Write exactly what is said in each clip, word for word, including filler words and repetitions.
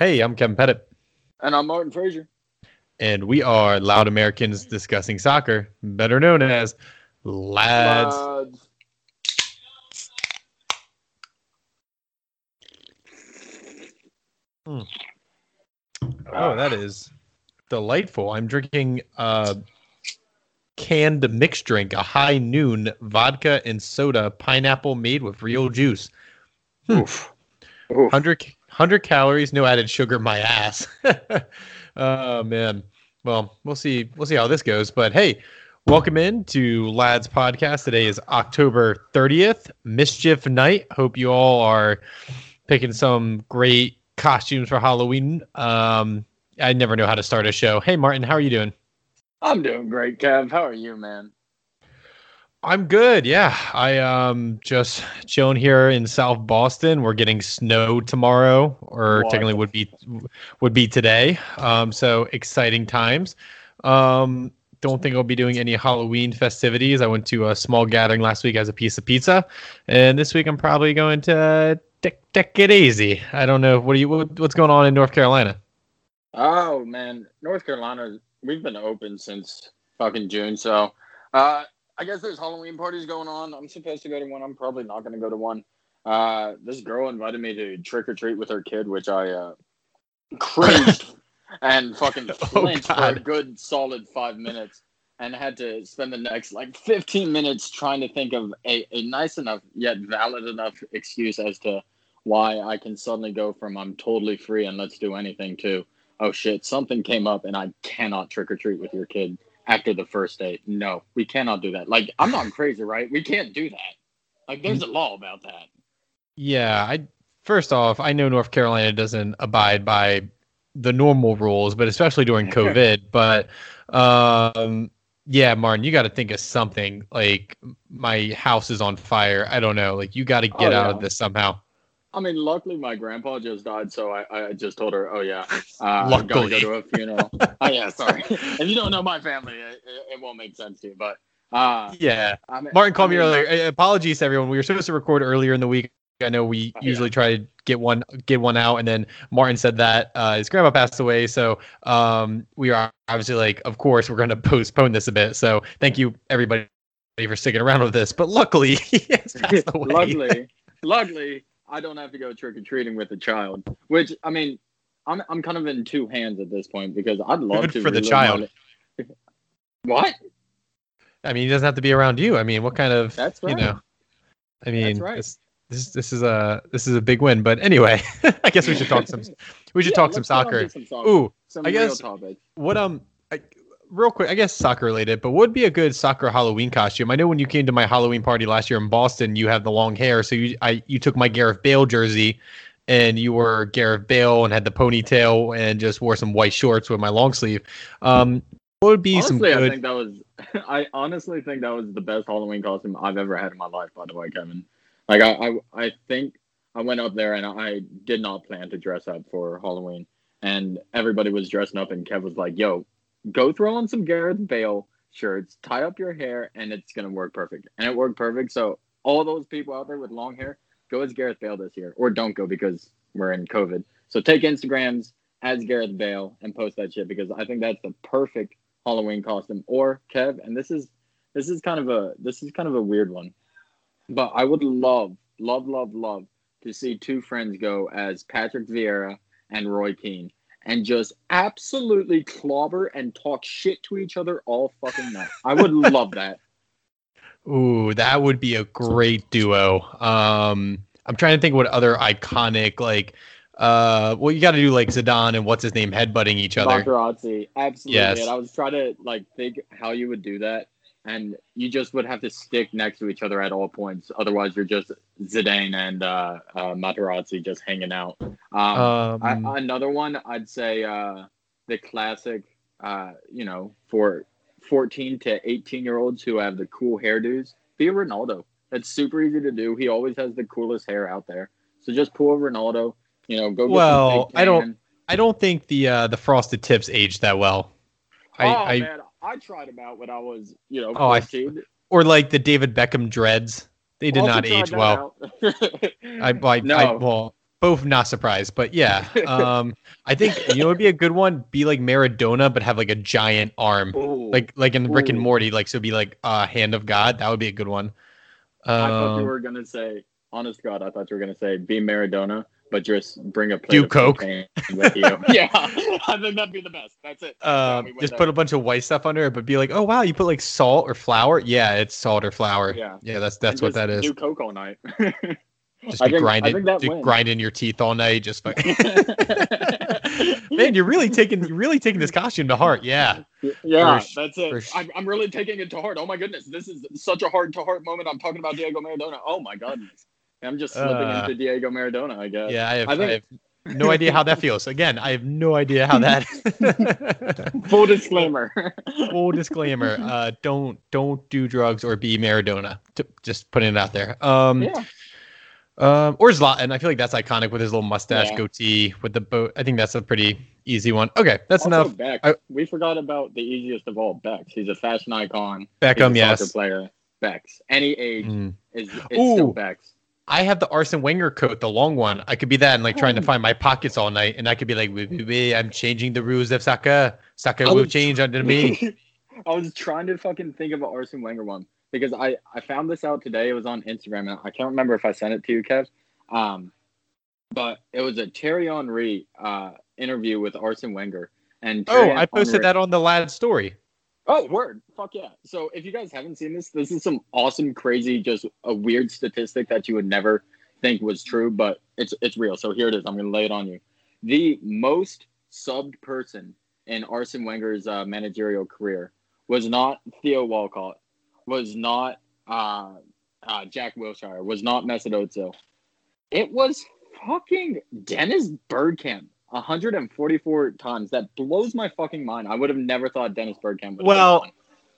Hey, I'm Kevin Pettit. And I'm Martin Frazier. And we are Loud Americans Discussing Soccer, better known as Lads. Lads. Mm. Oh, that is delightful. I'm drinking uh, canned mixed drink, a high noon vodka and soda pineapple made with real juice. Oof. Oof. one hundred, one hundred calories, no added sugar, my ass. Oh, man. Well, we'll see. We'll see how this goes. But hey, welcome in to Lads Podcast. Today is October thirtieth, Mischief Night. Hope you all are picking some great costumes for Halloween. Um, I never know how to start a show. Hey, Martin, how are you doing? I'm doing great, Kev. How are you, man? I'm good, yeah. I um just chilling here in South Boston. We're getting snow tomorrow, or wow. technically would be would be today. Um, so exciting times. Um, don't think I'll be doing any Halloween festivities. I went to a small gathering last week as a piece of pizza, and this week I'm probably going to take take it easy. I don't know what are you what, what's going on in North Carolina. Oh man, North Carolina. We've been open since fucking June, so. Uh, I guess there's Halloween parties going on. I'm supposed to go to one. I'm probably not going to go to one. Uh, this girl invited me to trick-or-treat with her kid, which I uh, cringed and fucking flinched oh, for a good solid five minutes and had to spend the next, like, fifteen minutes trying to think of a, a nice enough yet valid enough excuse as to why I can suddenly go from I'm totally free and let's do anything to, oh, shit, something came up and I cannot trick-or-treat with your kid. After the first date, no, we cannot do that. Like, I'm not crazy, right? We can't do that. Like, there's a law about that. Yeah, I first off, I know North Carolina doesn't abide by the normal rules, but especially during COVID. But, um, yeah, Martin, you got to think of something. Like, my house is on fire. I don't know. Like, you got to get oh, out yeah. of this somehow. I mean, luckily my grandpa just died, so I, I just told her, oh, yeah, uh, I'm going to go to a funeral. oh, yeah, sorry. If you don't know my family, it, it won't make sense to you. But uh, yeah, I mean, Martin called I mean, me earlier. Apologies to everyone. We were supposed to record earlier in the week. I know we oh, usually yeah. try to get one get one out, and then Martin said that uh, his grandma passed away. So um, we are obviously like, of course, we're going to postpone this a bit. So thank you, everybody, for sticking around with this. But luckily, he has passed away. Luckily, luckily. I don't have to go trick-or-treating with a child, which, I mean, I'm I'm kind of in two hands at this point because I'd love Good to. For the child. My... What? I mean, he doesn't have to be around you. I mean, what kind of, That's right. you know, I mean, right. this, this, this is a, this is a big win, but anyway, I guess we should talk some, we should yeah, talk some soccer. Some soccer. Ooh, some I guess topic. what, um, I, real quick, I guess soccer related, but what would be a good soccer Halloween costume? I know when you came to my Halloween party last year in Boston, you had the long hair, so you I you took my Gareth Bale jersey, and you were Gareth Bale and had the ponytail and just wore some white shorts with my long sleeve. Um, what would be honestly, some good... I think that was. I honestly think that was the best Halloween costume I've ever had in my life. By the way, Kevin, like I I, I think I went up there and I did not plan to dress up for Halloween, and everybody was dressing up, and Kev was like, "Yo, go throw on some Gareth Bale shirts, tie up your hair, and it's going to work perfect." And it worked perfect. So all those people out there with long hair, go as Gareth Bale this year. Or don't go because we're in COVID. So take Instagrams as Gareth Bale and post that shit because I think that's the perfect Halloween costume. Or, Kev, and this is this is kind of a this is kind of a weird one, but I would love, love, love, love to see two friends go as Patrick Vieira and Roy Keane. And just absolutely clobber and talk shit to each other all fucking night. I would love that. Ooh, that would be a great duo. Um, I'm trying to think what other iconic, like, uh, well, you got to do like Zidane and what's his name headbutting each other. Materazzi, absolutely. Yes. I was trying to like think how you would do that, and you just would have to stick next to each other at all points. Otherwise, you're just Zidane and uh, uh, Materazzi just hanging out. Um, um, I, another one, I'd say uh, the classic, uh, you know, for fourteen to eighteen-year-olds who have the cool hairdos, be a Ronaldo. That's super easy to do. He always has the coolest hair out there. So just pull a Ronaldo, you know, go get well, some fake tan. I don't, I don't think the uh, the frosted tips aged that well. Oh, I, I, man, I tried them out when I was, you know, fourteen. Oh, I, or like the David Beckham dreads. They did also not age well. I, I, no. I, well, Both not surprised, but yeah. Um, I think, you know, it'd be a good one. Be like Maradona, but have like a giant arm, Ooh. like like in Rick Ooh. and Morty. Like, so it'd be like a uh, hand of God. That would be a good one. Um, I thought you were gonna say, honest God, I thought you were gonna say be Maradona, but just bring a plate do of coke with you. Yeah, I think that'd be the best. That's it. Um, yeah, just put there. a bunch of white stuff under it, but be like, oh wow, you put like salt or flour. Yeah, it's salt or flour. Yeah, yeah, that's that's and what that is. Do coke all night. Just be grinding, grinding your teeth all night. Just like, man, you're really taking, you're really taking this costume to heart. Yeah, yeah, for, that's it. For, I'm, I'm really taking it to heart. Oh my goodness, this is such a hard to heart moment. I'm talking about Diego Maradona. Oh my goodness, I'm just slipping uh, into Diego Maradona. I guess. Yeah, I have, I think... I have no idea how that feels. Again, I have no idea how that. Full disclaimer. Full disclaimer. Uh, don't don't do drugs or be Maradona. Just putting it out there. Um, yeah. Um, or Zlatan. I feel like that's iconic with his little mustache, yeah. goatee, with the boat. I think that's a pretty easy one. Okay, that's also enough. Beck. I, we forgot about the easiest of all, Beck. He's a fashion icon. Beckham, He's a yes. player. Becks. Any age mm. is, is still Becks. I have the Arsene Wenger coat, the long one. I could be that and like oh. trying to find my pockets all night, and I could be like, we, we, we, I'm changing the rules of soccer. Soccer will change under me. I was trying to fucking think of an Arsene Wenger one. Because I, I found this out today. It was on Instagram, and I can't remember if I sent it to you, Kev. Um, but it was a Thierry Henry uh, interview with Arsene Wenger. And Thierry oh, I posted Henry... that on the Lads story. Oh, word. Fuck yeah. So if you guys haven't seen this, this is some awesome, crazy, just a weird statistic that you would never think was true, but it's it's real. So here it is. I'm going to lay it on you. The most subbed person in Arsene Wenger's uh, managerial career was not Theo Walcott. Was not uh, uh, Jack Wilshere, was not Mesut Ozil. It was fucking Dennis Bergkamp, one hundred forty-four times. That blows my fucking mind. I would have never thought Dennis Bergkamp would Well, have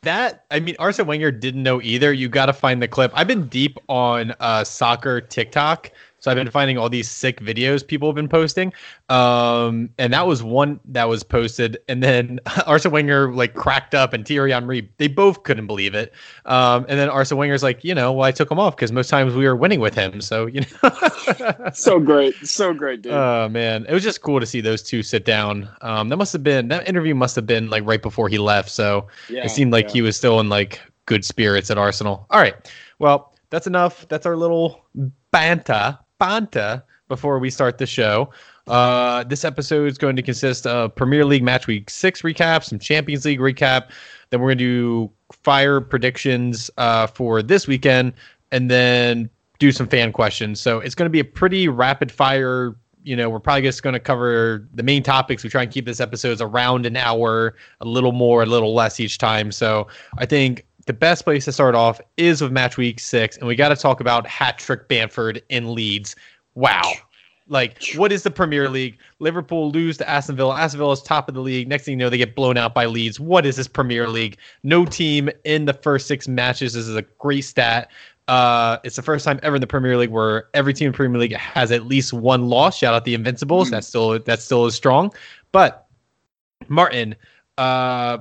that, I mean, Arsene Wenger didn't know either. You got to find the clip. I've been deep on uh, soccer TikTok, so I've been finding all these sick videos people have been posting. Um, and that was one that was posted. And then Arsene Wenger like cracked up and Thierry Henry, they both couldn't believe it. Um, and then Arsene Wenger's like, you know, well, I took him off because most times we were winning with him. So, you know. So great. So great, dude. Oh, man. It was just cool to see those two sit down. Um, that must have been, that interview must have been like right before he left. So yeah, it seemed like yeah. he was still in like good spirits at Arsenal. All right. Well, that's enough. That's our little banter. Fanta before we start the show. Uh, this episode is going to consist of Premier League Match Week six recap, some Champions League recap. Then we're going to do fire predictions uh, for this weekend and then do some fan questions. So it's going to be a pretty rapid fire. You know, we're probably just going to cover the main topics. We try and keep this episodes around an hour, a little more, a little less each time. So I think the best place to start off is with match week six, and we got to talk about hat-trick Bamford in Leeds. Wow. Like, what is the Premier League? Liverpool lose to Aston Villa. Aston Villa is top of the league. Next thing you know, they get blown out by Leeds. What is this Premier League? No team in the first six matches. This is a great stat. Uh, it's the first time ever in the Premier League where every team in the Premier League has at least one loss. Shout out the Invincibles. Mm. That's still, that's still is strong. But, Martin, uh...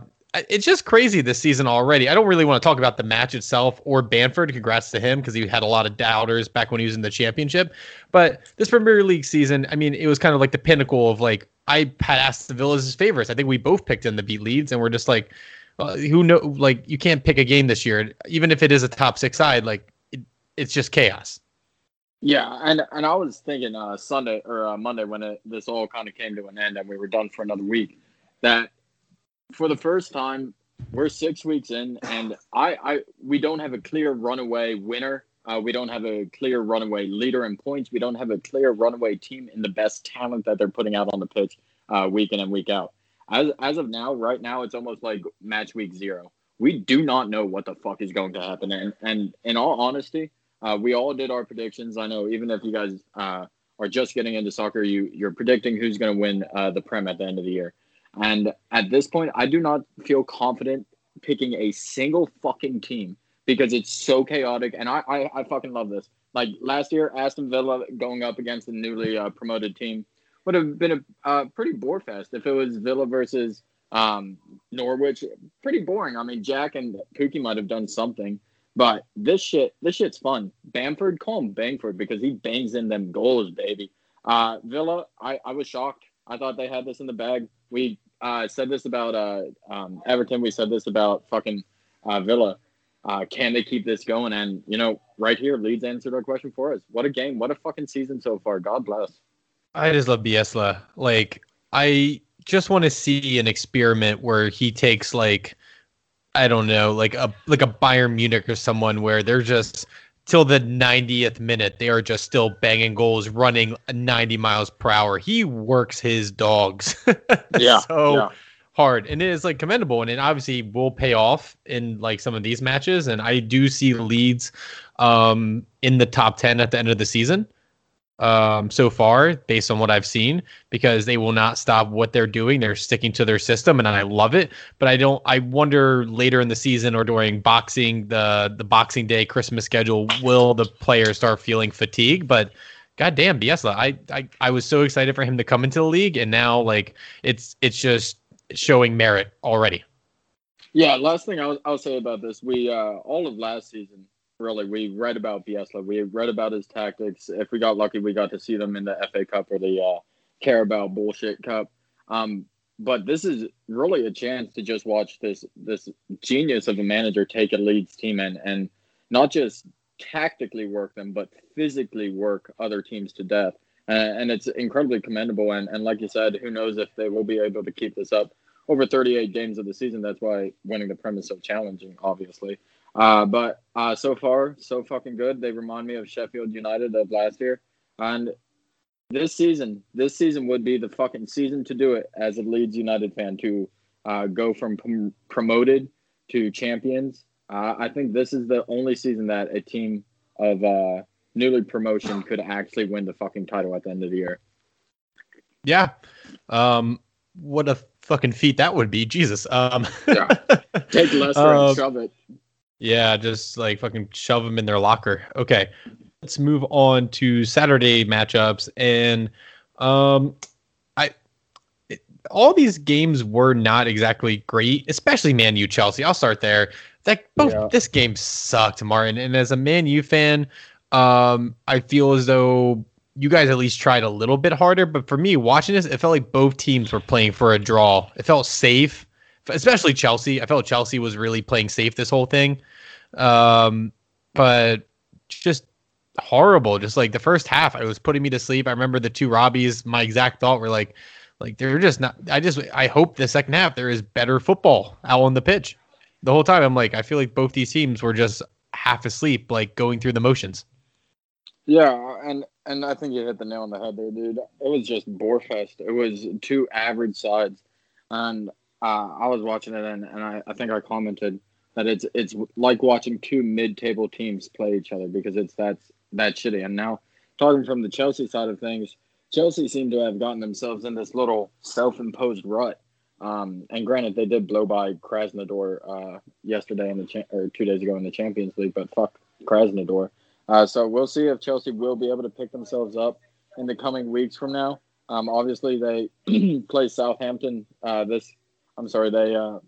it's just crazy this season already. I don't really want to talk about the match itself or Bamford. Congrats to him because he had a lot of doubters back when he was in the championship. But this Premier League season, I mean, it was kind of like the pinnacle of like, I had Aston Villa as his favorites. I think we both picked him to beat Leeds, and we're just like, uh, who know? Like, you can't pick a game this year, even if it is a top six side. Like, it, it's just chaos. Yeah, and and I was thinking uh, Sunday or uh, Monday when it, this all kind of came to an end and we were done for another week that. For the first time, we're six weeks in, and I, I we don't have a clear runaway winner. Uh, we don't have a clear runaway leader in points. We don't have a clear runaway team in the best talent that they're putting out on the pitch uh, week in and week out. As as of now, right now, it's almost like match week zero. We do not know what the fuck is going to happen. And, and in all honesty, uh, we all did our predictions. I know even if you guys uh, are just getting into soccer, you, you're predicting who's going to win uh, the Prem at the end of the year. And at this point, I do not feel confident picking a single fucking team because it's so chaotic. And I, I, I fucking love this. Like last year, Aston Villa going up against the newly uh, promoted team would have been a uh, pretty bore fest if it was Villa versus um, Norwich. Pretty boring. I mean, Jack and Pookie might have done something, but this shit, this shit's fun. Bamford, call him Bamford because he bangs in them goals, baby. Uh, Villa, I, I was shocked. I thought they had this in the bag. We uh, said this about uh, um, Everton. We said this about fucking uh, Villa. Uh, can they keep this going? And, you know, right here, Leeds answered our question for us. What a game. What a fucking season so far. God bless. I just love Bielsa. Like, I just want to see an experiment where he takes, like, I don't know, like a like a Bayern Munich or someone where they're just, till the ninetieth minute, they are just still banging goals, running ninety miles per hour. He works his dogs yeah, so yeah. hard. And it is, like, commendable. And it obviously will pay off in, like, some of these matches. And I do see Leeds um, in the top ten at the end of the season. Um, so far, based on what I've seen, because they will not stop what they're doing. They're sticking to their system, and I love it. But I don't. I wonder later in the season or during Boxing the the Boxing Day Christmas schedule, will the players start feeling fatigue? But goddamn, Bielsa, I, I I was so excited for him to come into the league, and now like it's it's just showing merit already. Yeah. Last thing I'll I'll say about this: we uh, all of last season. Really, we read about Bielsa. We read about his tactics. If we got lucky, we got to see them in the F A Cup or the uh, Carabao bullshit cup. Um, but this is really a chance to just watch this this genius of a manager take a Leeds team and and not just tactically work them, but physically work other teams to death. Uh, and it's incredibly commendable. And, and like you said, who knows if they will be able to keep this up over thirty-eight games of the season. That's why winning the Prem is so challenging, obviously. Uh, but uh, so far, so fucking good. They remind me of Sheffield United of last year. And this season, this season would be the fucking season to do it as a Leeds United fan, to uh, go from prom- promoted to champions. Uh, I think this is the only season that a team of uh, newly promotion could actually win the fucking title at the end of the year. Yeah. Um, what a fucking feat that would be. Jesus. Um. yeah. Take Leicester um, and shove it. Yeah, just like fucking shove them in their locker. Okay, let's move on to Saturday matchups. And um, I it, all these games were not exactly great, especially Man U Chelsea. I'll start there. That both yeah. This game sucked, Martin. And as a Man U fan, um, I feel as though you guys at least tried a little bit harder. But for me, watching this, it felt like both teams were playing for a draw. It felt safe. Especially Chelsea. I felt Chelsea was really playing safe this whole thing. Um, but just horrible. Just like the first half, it was putting me to sleep. I remember the two Robbies, my exact thought were like, like they're just not, I just, I hope the second half there is better football out on the pitch. The whole time I'm like, I feel like both these teams were just half asleep, like going through the motions. Yeah, and, and I think you hit the nail on the head there, dude. It was just boar fest. It was two average sides. And Uh, I was watching it, and, and I, I think I commented that it's it's like watching two mid-table teams play each other, because it's that's that shitty. And now, talking from the Chelsea side of things, Chelsea seem to have gotten themselves in this little self-imposed rut. Um, and granted, they did blow by Krasnodar uh, yesterday in the cha- or two days ago in the Champions League, but fuck Krasnodar. Uh, so we'll see if Chelsea will be able to pick themselves up in the coming weeks from now. Um, obviously, they play Southampton uh, this. I'm sorry, they uh,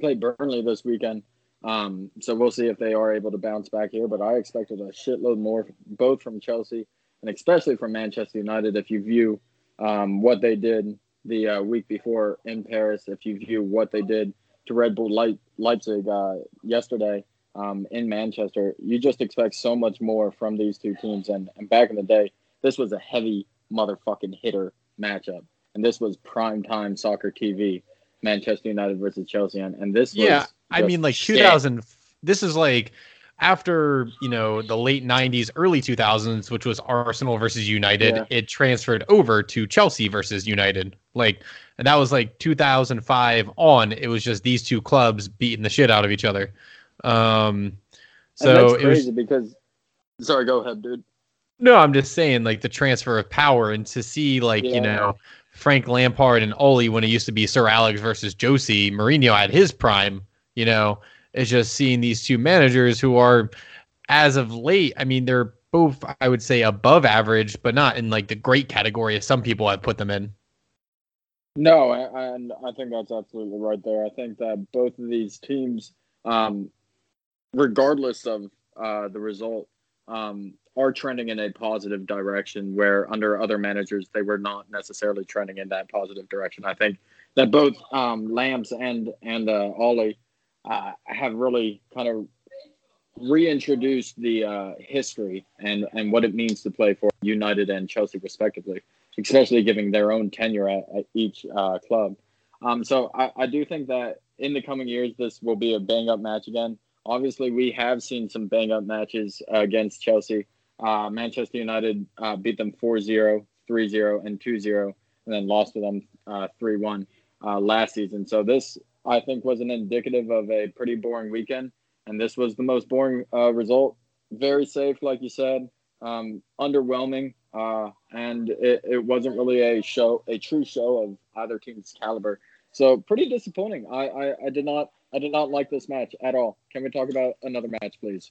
played Burnley this weekend, um, so we'll see if they are able to bounce back here. But I expected a shitload more, both from Chelsea and especially from Manchester United. If you view um, what they did the uh, week before in Paris, if you view what they did to Red Bull Le- Leipzig uh, yesterday um, in Manchester, you just expect so much more from these two teams. And, and back in the day, this was a heavy motherfucking hitter matchup, and this was primetime soccer T V. Manchester United versus Chelsea, and, and this was yeah, I mean, like shit. two thousand. This is like after you know the late nineties, early two thousands, which was Arsenal versus United. Yeah. It transferred over to Chelsea versus United, like, and that was like two thousand five on. It was just these two clubs beating the shit out of each other. Um, so and that's crazy it was, because sorry, go ahead, dude. No, I'm just saying like the transfer of power and to see like yeah. you know. Frank Lampard and Ole when it used to be Sir Alex versus Jose Mourinho at his prime, you know, it's just seeing these two managers who are, as of late, I mean, they're both, I would say, above average, but not in like the great category as some people have put them in. No, and I think that's absolutely right there. I think that both of these teams, um, regardless of uh, the result, um, are trending in a positive direction, where under other managers, they were not necessarily trending in that positive direction. I think that both um, Lambs and, and uh, Ollie uh, have really kind of reintroduced the uh, history and, and what it means to play for United and Chelsea respectively, especially giving their own tenure at, at each uh, club. Um, so I, I do think that in the coming years, this will be a bang-up match again. Obviously, we have seen some bang-up matches uh, against Chelsea. Uh, Manchester United uh, beat them four zero, three zero, and two zero, and then lost to them uh, three one uh, last season. So this, I think, was an indicative of a pretty boring weekend, and this was the most boring uh, result. Very safe, like you said, um, underwhelming, uh, and it, it wasn't really a show, a true show of either team's caliber. So pretty disappointing. I, I, I did not I did not like this match at all. Can we talk about another match, please?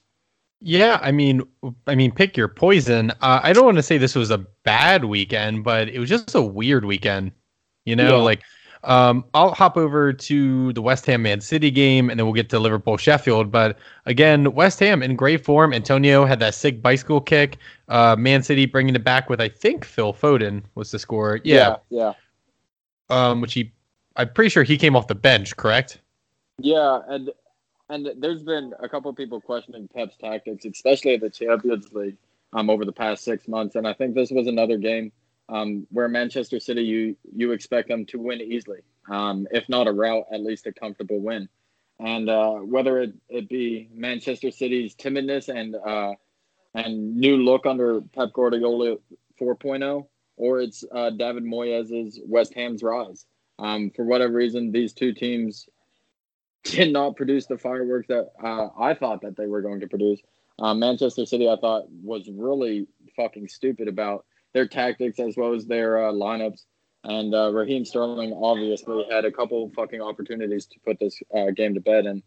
Yeah, I mean, I mean, pick your poison. Uh, I don't want to say this was a bad weekend, but it was just a weird weekend. You know, yeah. like um, I'll hop over to the West Ham Man City game, and then we'll get to Liverpool Sheffield. But again, West Ham in great form. Antonio had that sick bicycle kick. Uh, Man City bringing it back with, I think, Phil Foden was the scorer. Yeah, yeah. yeah. Um, which he. I'm pretty sure he came off the bench, correct? Yeah, and and there's been a couple of people questioning Pep's tactics, especially at the Champions League um, over the past six months. And I think this was another game um, where Manchester City, you you expect them to win easily. Um, if not a rout, at least a comfortable win. And uh, whether it, it be Manchester City's timidness and, uh, and new look under Pep Guardiola four point oh, or it's uh, David Moyes' West Ham's rise. Um, for whatever reason, these two teams did not produce the fireworks that uh, I thought that they were going to produce. Uh, Manchester City, I thought, was really fucking stupid about their tactics as well as their uh, lineups. And uh, Raheem Sterling obviously had a couple fucking opportunities to put this uh, game to bed, and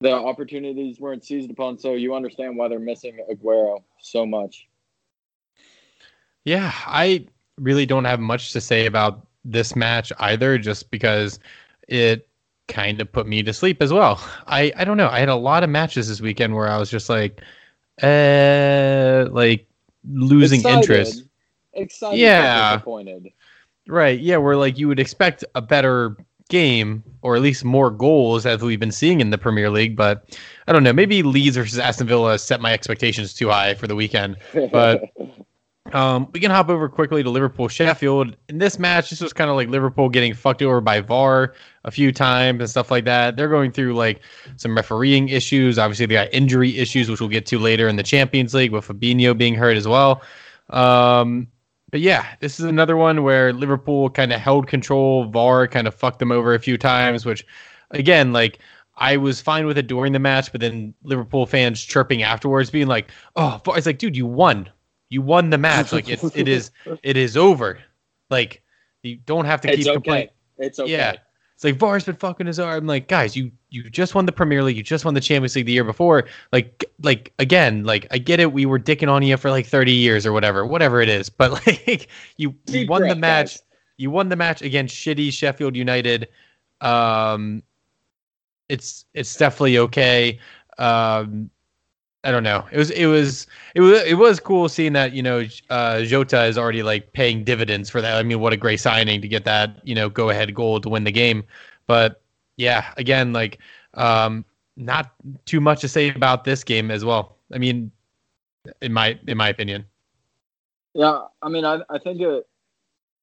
the opportunities weren't seized upon. So you understand why they're missing Aguero so much. Yeah, I really don't have much to say about this match either, just because it kind of put me to sleep as well. I, I don't know. I had a lot of matches this weekend where I was just like, uh, like losing Excited. interest. Excited. Yeah. Disappointed. Right. Yeah. Where like you would expect a better game or at least more goals as we've been seeing in the Premier League. But I don't know. Maybe Leeds versus Aston Villa set my expectations too high for the weekend. But Um, we can hop over quickly to Liverpool Sheffield. In this match, this was kind of like Liverpool getting fucked over by V A R a few times and stuff like that. They're going through like some refereeing issues. Obviously, they got injury issues, which we'll get to later in the Champions League, with Fabinho being hurt as well. Um, but yeah, this is another one where Liverpool kind of held control. V A R kind of fucked them over a few times, which again, like, I was fine with it during the match, but then Liverpool fans chirping afterwards being like, oh, it's like, dude, you won. You won the match. Like it's it is it is over. Like you don't have to keep it's okay. complaining. It's okay. Yeah. It's like V A R's been fucking his arm. I'm like, guys, you you just won the Premier League. You just won the Champions League the year before. Like like again, like I get it. We were dicking on you for like thirty years or whatever, whatever it is. But like you, you won breath, the match. Guys. You won the match against shitty Sheffield United. Um, it's it's definitely okay. Um. I don't know. It was it was it was it was cool seeing that, you know, uh, Jota is already like paying dividends for that. I mean, what a great signing to get that, you know, go ahead goal to win the game. But yeah, again, like um, not too much to say about this game as well. I mean, in my in my opinion. Yeah, I mean, I I think it,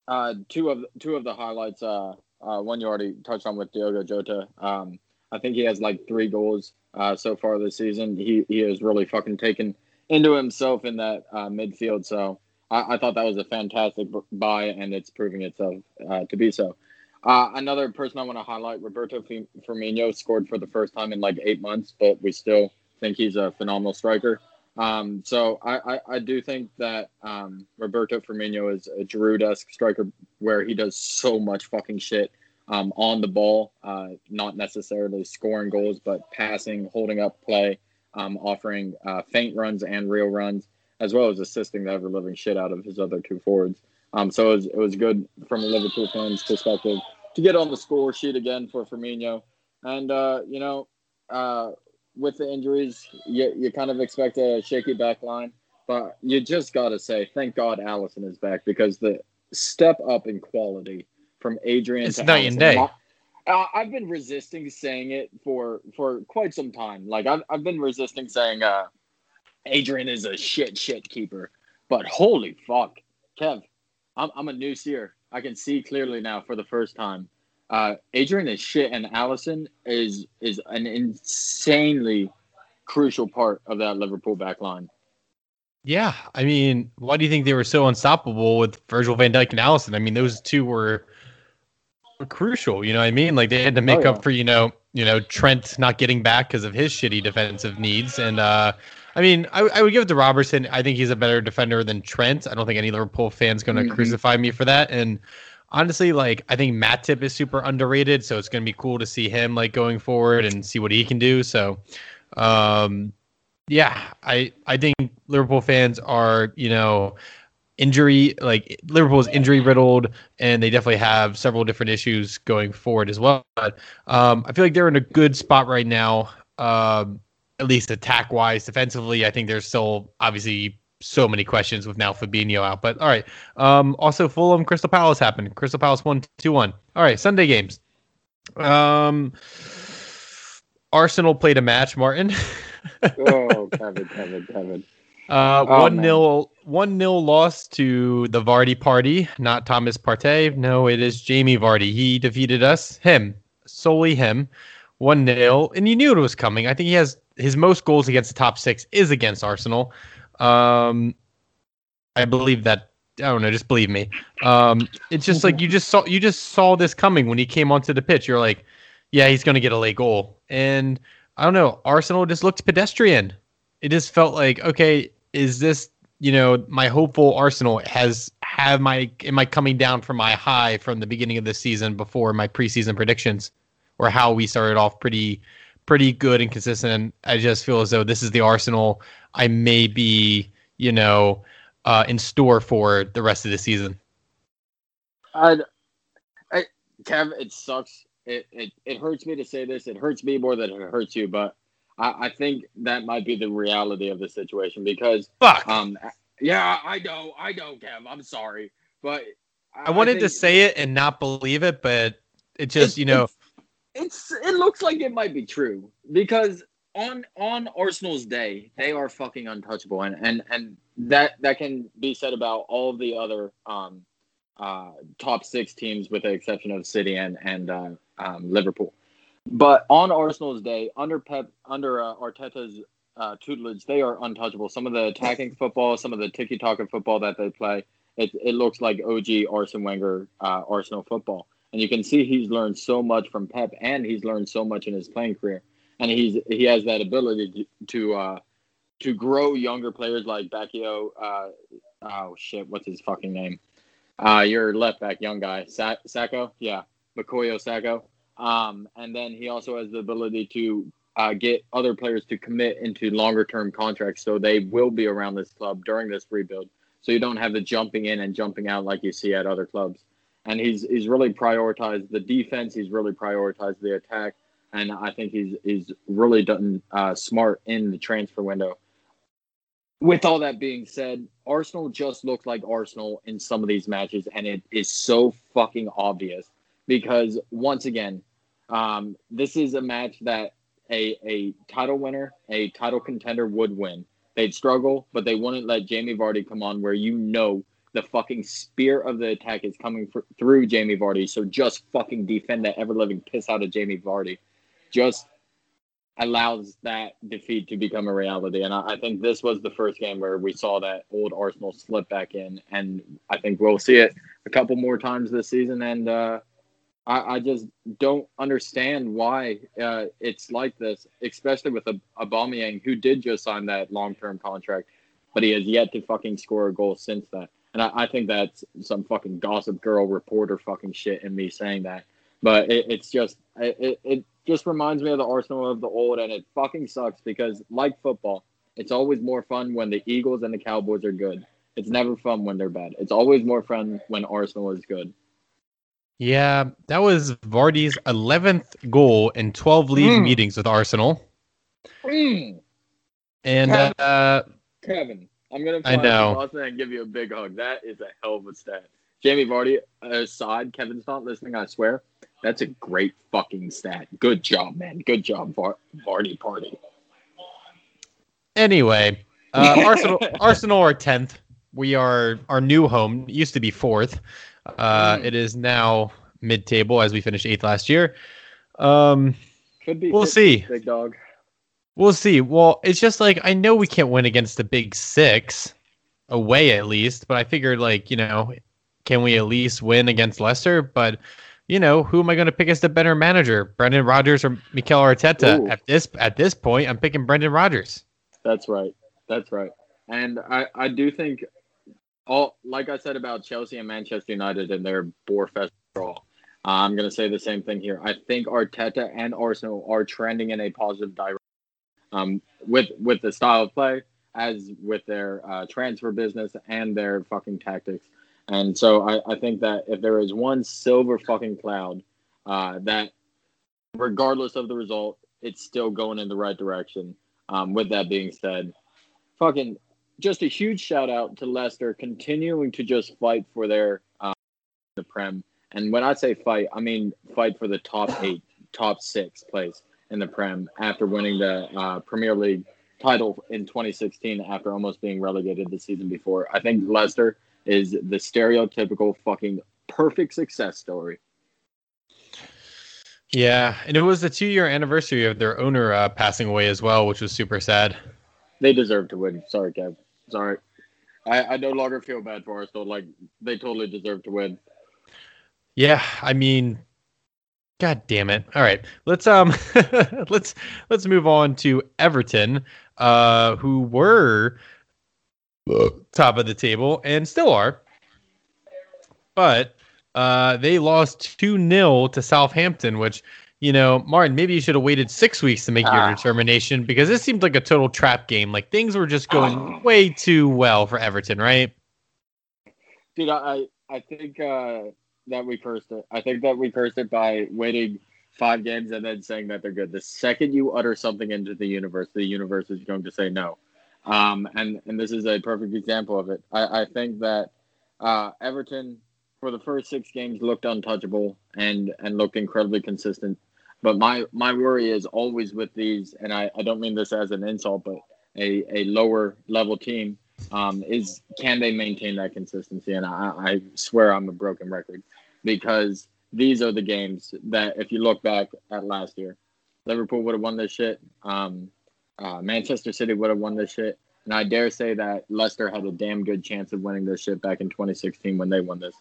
uh, two of two of the highlights. Uh, uh, one you already touched on with Diogo Jota. Um, I think he has like three goals. Uh, so far this season, he, he has really fucking taken into himself in that uh, midfield. So I, I thought that was a fantastic buy, and it's proving itself uh, to be so. Uh, another person I want to highlight, Roberto Firmino, scored for the first time in like eight months, but we still think he's a phenomenal striker. Um, so I, I, I do think that um, Roberto Firmino is a Giroud-esque striker where he does so much fucking shit. Um, on the ball, uh, not necessarily scoring goals, but passing, holding up play, um, offering uh, feint runs and real runs, as well as assisting the ever-living shit out of his other two forwards. Um, so it was, it was good from a Liverpool fans' perspective to get on the score sheet again for Firmino. And, uh, you know, uh, with the injuries, you, you kind of expect a shaky back line. But you just got to say, thank God Alisson is back, because the step up in quality from Adrian it's to night Alisson, and day. I, I've been resisting saying it for for quite some time. Like, I've, I've been resisting saying uh, Adrian is a shit, shit keeper. But holy fuck, Kev, I'm, I'm a new seer. I can see clearly now for the first time. Uh, Adrian is shit, and Alisson is is an insanely crucial part of that Liverpool back line. Yeah, I mean, why do you think they were so unstoppable with Virgil van Dijk and Alisson? I mean, those two were, were crucial, you know what I mean? Like, they had to make oh, yeah. up for, you know, you know, Trent not getting back because of his shitty defensive needs. And, uh, I mean, I, I would give it to Robertson. I think he's a better defender than Trent. I don't think any Liverpool fan's going to mm-hmm. crucify me for that. And honestly, like, I think Matip is super underrated, so it's going to be cool to see him, like, going forward and see what he can do. So, um, yeah, I, I think Liverpool fans are, you know, injury, like, Liverpool's injury riddled, and they definitely have several different issues going forward as well. But um, I feel like they're in a good spot right now, um, at least attack wise. Defensively, I think there's still obviously so many questions with now Fabinho out. But all right. Um, also, Fulham, Crystal Palace happened. Crystal Palace won two one. All right, Sunday games. Um, Arsenal played a match, Martin. oh, Kevin, Kevin, Kevin. Uh, oh, one man. nil, one nil loss to the Vardy party. Not Thomas Partey. No, it is Jamie Vardy. He defeated us. Him, solely him. One nil, and you knew it was coming. I think he has his most goals against the top six is against Arsenal. Um, I believe that. I don't know. Just believe me. Um, it's just like you just saw. You just saw this coming when he came onto the pitch. You're like, yeah, he's going to get a late goal, and. I don't know. Arsenal just looked pedestrian. It just felt like, okay, is this, you know, my hopeful Arsenal has have my am I coming down from my high from the beginning of the season before my preseason predictions, or how we started off pretty, pretty good and consistent. And I just feel as though this is the Arsenal I may be, you know, uh, in store for the rest of the season. I'd, I, Kev, it sucks. It, it it hurts me to say this. It hurts me more than it hurts you, but I, I think that might be the reality of the situation because... Fuck. Um, yeah, I know. I know, Kev. I'm sorry. But I, I wanted I think, to say it and not believe it, but it just, it, you know... It's, it's It looks like it might be true because on on Arsenal's day, they are fucking untouchable, and, and, and that, that can be said about all of the other um, uh, top six teams with the exception of City and... and uh, Um, Liverpool. But on Arsenal's day, under Pep, under uh, Arteta's uh, tutelage, they are untouchable. Some of the attacking football, some of the tiki-taka of football that they play, it, it looks like O G Arsene Wenger uh, Arsenal football. And you can see he's learned so much from Pep, and he's learned so much in his playing career. And he's he has that ability to uh, to grow younger players like Bakio. Uh, oh, shit, what's his fucking name? Uh, your left back, young guy. Sa- Sacco? Yeah. Bukayo Sacco, um, and then he also has the ability to uh, get other players to commit into longer-term contracts, so they will be around this club during this rebuild. So you don't have the jumping in and jumping out like you see at other clubs. And he's he's really prioritized the defense. He's really prioritized the attack, and I think he's he's really done uh, smart in the transfer window. With all that being said, Arsenal just looked like Arsenal in some of these matches, and it is so fucking obvious. Because, once again, um, this is a match that a a title winner, a title contender would win. They'd struggle, but they wouldn't let Jamie Vardy come on where you know the fucking spear of the attack is coming for, through Jamie Vardy. So just fucking defend that ever-living piss out of Jamie Vardy. Just allows that defeat to become a reality. And I, I think this was the first game where we saw that old Arsenal slip back in. And I think we'll see it a couple more times this season. And... uh I, I just don't understand why uh, it's like this, especially with Aubameyang, who did just sign that long-term contract, but he has yet to fucking score a goal since that. And I, I think that's some fucking Gossip Girl reporter fucking shit in me saying that. But it, it's just it, it just reminds me of the Arsenal of the old, and it fucking sucks because, like football, it's always more fun when the Eagles and the Cowboys are good. It's never fun when they're bad. It's always more fun when Arsenal is good. Yeah, that was Vardy's eleventh goal in twelve league mm. meetings with Arsenal. Mm. And Kevin, uh, Kevin, I'm going to try and give you a big hug. That is a hell of a stat. Jamie Vardy aside, Kevin's not listening, I swear. That's a great fucking stat. Good job, man. Good job, Var- Vardy party. Anyway, uh, Arsenal Arsenal are tenth. We are our new home. It used to be fourth. Uh, mm. It is now mid-table as we finished eighth last year. Um, Could be. We'll see. Big dog. We'll see. Well, it's just like, I know we can't win against the big six, away at least, but I figured, like, you know, can we at least win against Leicester? But, you know, who am I going to pick as the better manager? Brendan Rodgers or Mikel Arteta? Ooh. At this at this point, I'm picking Brendan Rodgers. That's right. That's right. And I, I do think, all like I said about Chelsea and Manchester United and their borefest draw, I'm going to say the same thing here. I think Arteta and Arsenal are trending in a positive direction. Um, with with the style of play, as with their uh, transfer business and their fucking tactics. And so I, I think that if there is one silver fucking cloud, uh, that regardless of the result, it's still going in the right direction. Um, with that being said, fucking just a huge shout out to Leicester continuing to just fight for their um, the Prem. And when I say fight, I mean fight for the top eight, top six place in the Prem after winning the uh, Premier League title in twenty sixteen after almost being relegated the season before. I think Leicester is the stereotypical fucking perfect success story. Yeah, and it was the two-year anniversary of their owner uh, passing away as well, which was super sad. They deserve to win. Sorry, Kev. Sorry. I, I no longer feel bad for Arsenal. Like, they totally deserve to win. Yeah, I mean... God damn it! All right, let's um, let's let's move on to Everton, uh, who were top of the table and still are, but uh, they lost two nil to Southampton. Which, you know, Martin, maybe you should have waited six weeks to make ah. your determination, because this seemed like a total trap game. Like, things were just going ah. way too well for Everton, right? Dude, I I think. Uh... That we cursed it. I think that we cursed it by waiting five games and then saying that they're good. The second you utter something into the universe, the universe is going to say no. Um, and, and this is a perfect example of it. I, I think that uh, Everton, for the first six games, looked untouchable and, and looked incredibly consistent. But my, my worry is always with these, and I, I don't mean this as an insult, but a, a lower-level team, um, is can they maintain that consistency? And I, I swear I'm a broken record, because these are the games that, if you look back at last year, Liverpool would have won this shit. Um, uh, Manchester City would have won this shit. And I dare say that Leicester had a damn good chance of winning this shit back in twenty sixteen when they won this.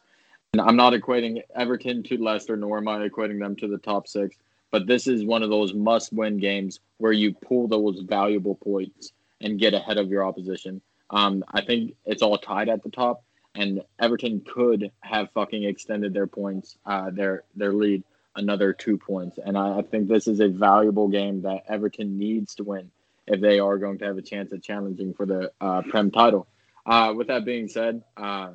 And I'm not equating Everton to Leicester, nor am I equating them to the top six. But this is one of those must-win games where you pull those valuable points and get ahead of your opposition. Um, I think it's all tied at the top. And Everton could have fucking extended their points, uh, their their lead, another two points. And I, I think this is a valuable game that Everton needs to win if they are going to have a chance at challenging for the uh, Prem title. Uh, with that being said, uh,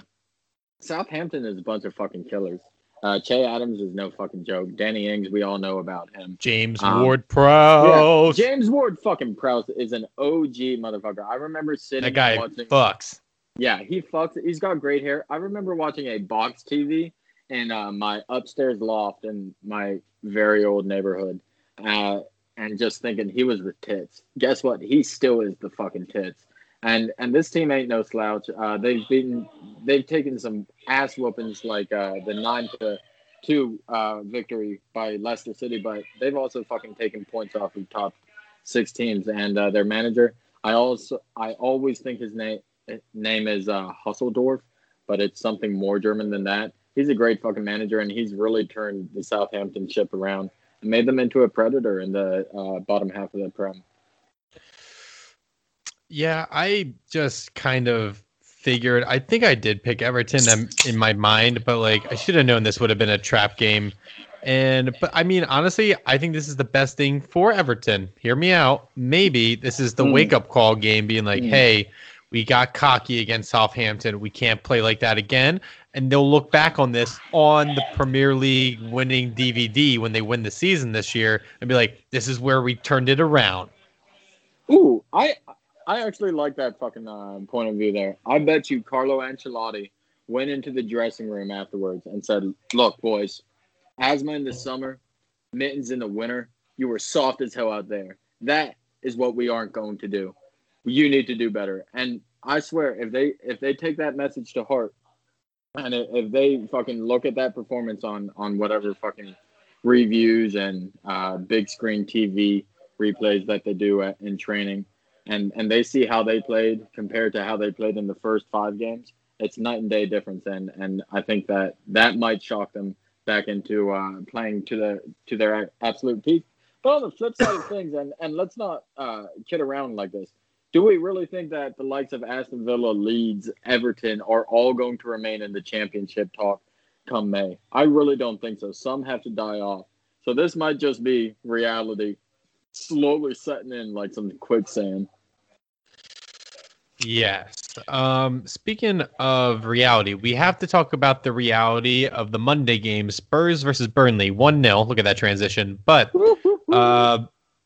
Southampton is a bunch of fucking killers. Uh, Che Adams is no fucking joke. Danny Ings, we all know about him. James um, Ward-Prowse. Yeah, James Ward fucking Prowse is an O G motherfucker. I remember sitting that guy watching... fucks. Yeah, he fucks. He's got great hair. I remember watching a box T V in uh, my upstairs loft in my very old neighborhood, uh, and just thinking he was the tits. Guess what? He still is the fucking tits. And and this team ain't no slouch. Uh, they've beaten, they've taken some ass whoopings, like uh, the nine to two uh, victory by Leicester City, but they've also fucking taken points off of top six teams. And uh, their manager, I also I always think his name. name is uh, Husseldorf, but it's something more German than that. He's a great fucking manager, and he's really turned the Southampton ship around and made them into a predator in the uh, bottom half of the Prem. Yeah, I just kind of figured, I think I did pick Everton in my mind, but like I should have known this would have been a trap game. And but I mean, honestly, I think this is the best thing for Everton. Hear me out. Maybe this is the mm. wake-up call game, being like, mm. hey, we got cocky against Southampton. We can't play like that again. And they'll look back on this on the Premier League winning D V D when they win the season this year and be like, this is where we turned it around. Ooh, I I actually like that fucking um, point of view there. I bet you Carlo Ancelotti went into the dressing room afterwards and said, look, boys, asthma in the summer, mittens in the winter, you were soft as hell out there. That is what we aren't going to do. You need to do better. And I swear, if they if they take that message to heart, and if they fucking look at that performance on, on whatever fucking reviews and uh, big screen T V replays that they do at, in training, and, and they see how they played compared to how they played in the first five games, it's night and day difference. And, and I think that that might shock them back into uh, playing to the to their absolute peak. But on the flip side of things, and, and let's not uh, kid around like this, do we really think that the likes of Aston Villa, Leeds, Everton are all going to remain in the championship talk come May? I really don't think so. Some have to die off. So this might just be reality slowly setting in like some quicksand. Yes. Um, speaking of reality, we have to talk about the reality of the Monday game, Spurs versus Burnley, one nil. Look at that transition. But uh,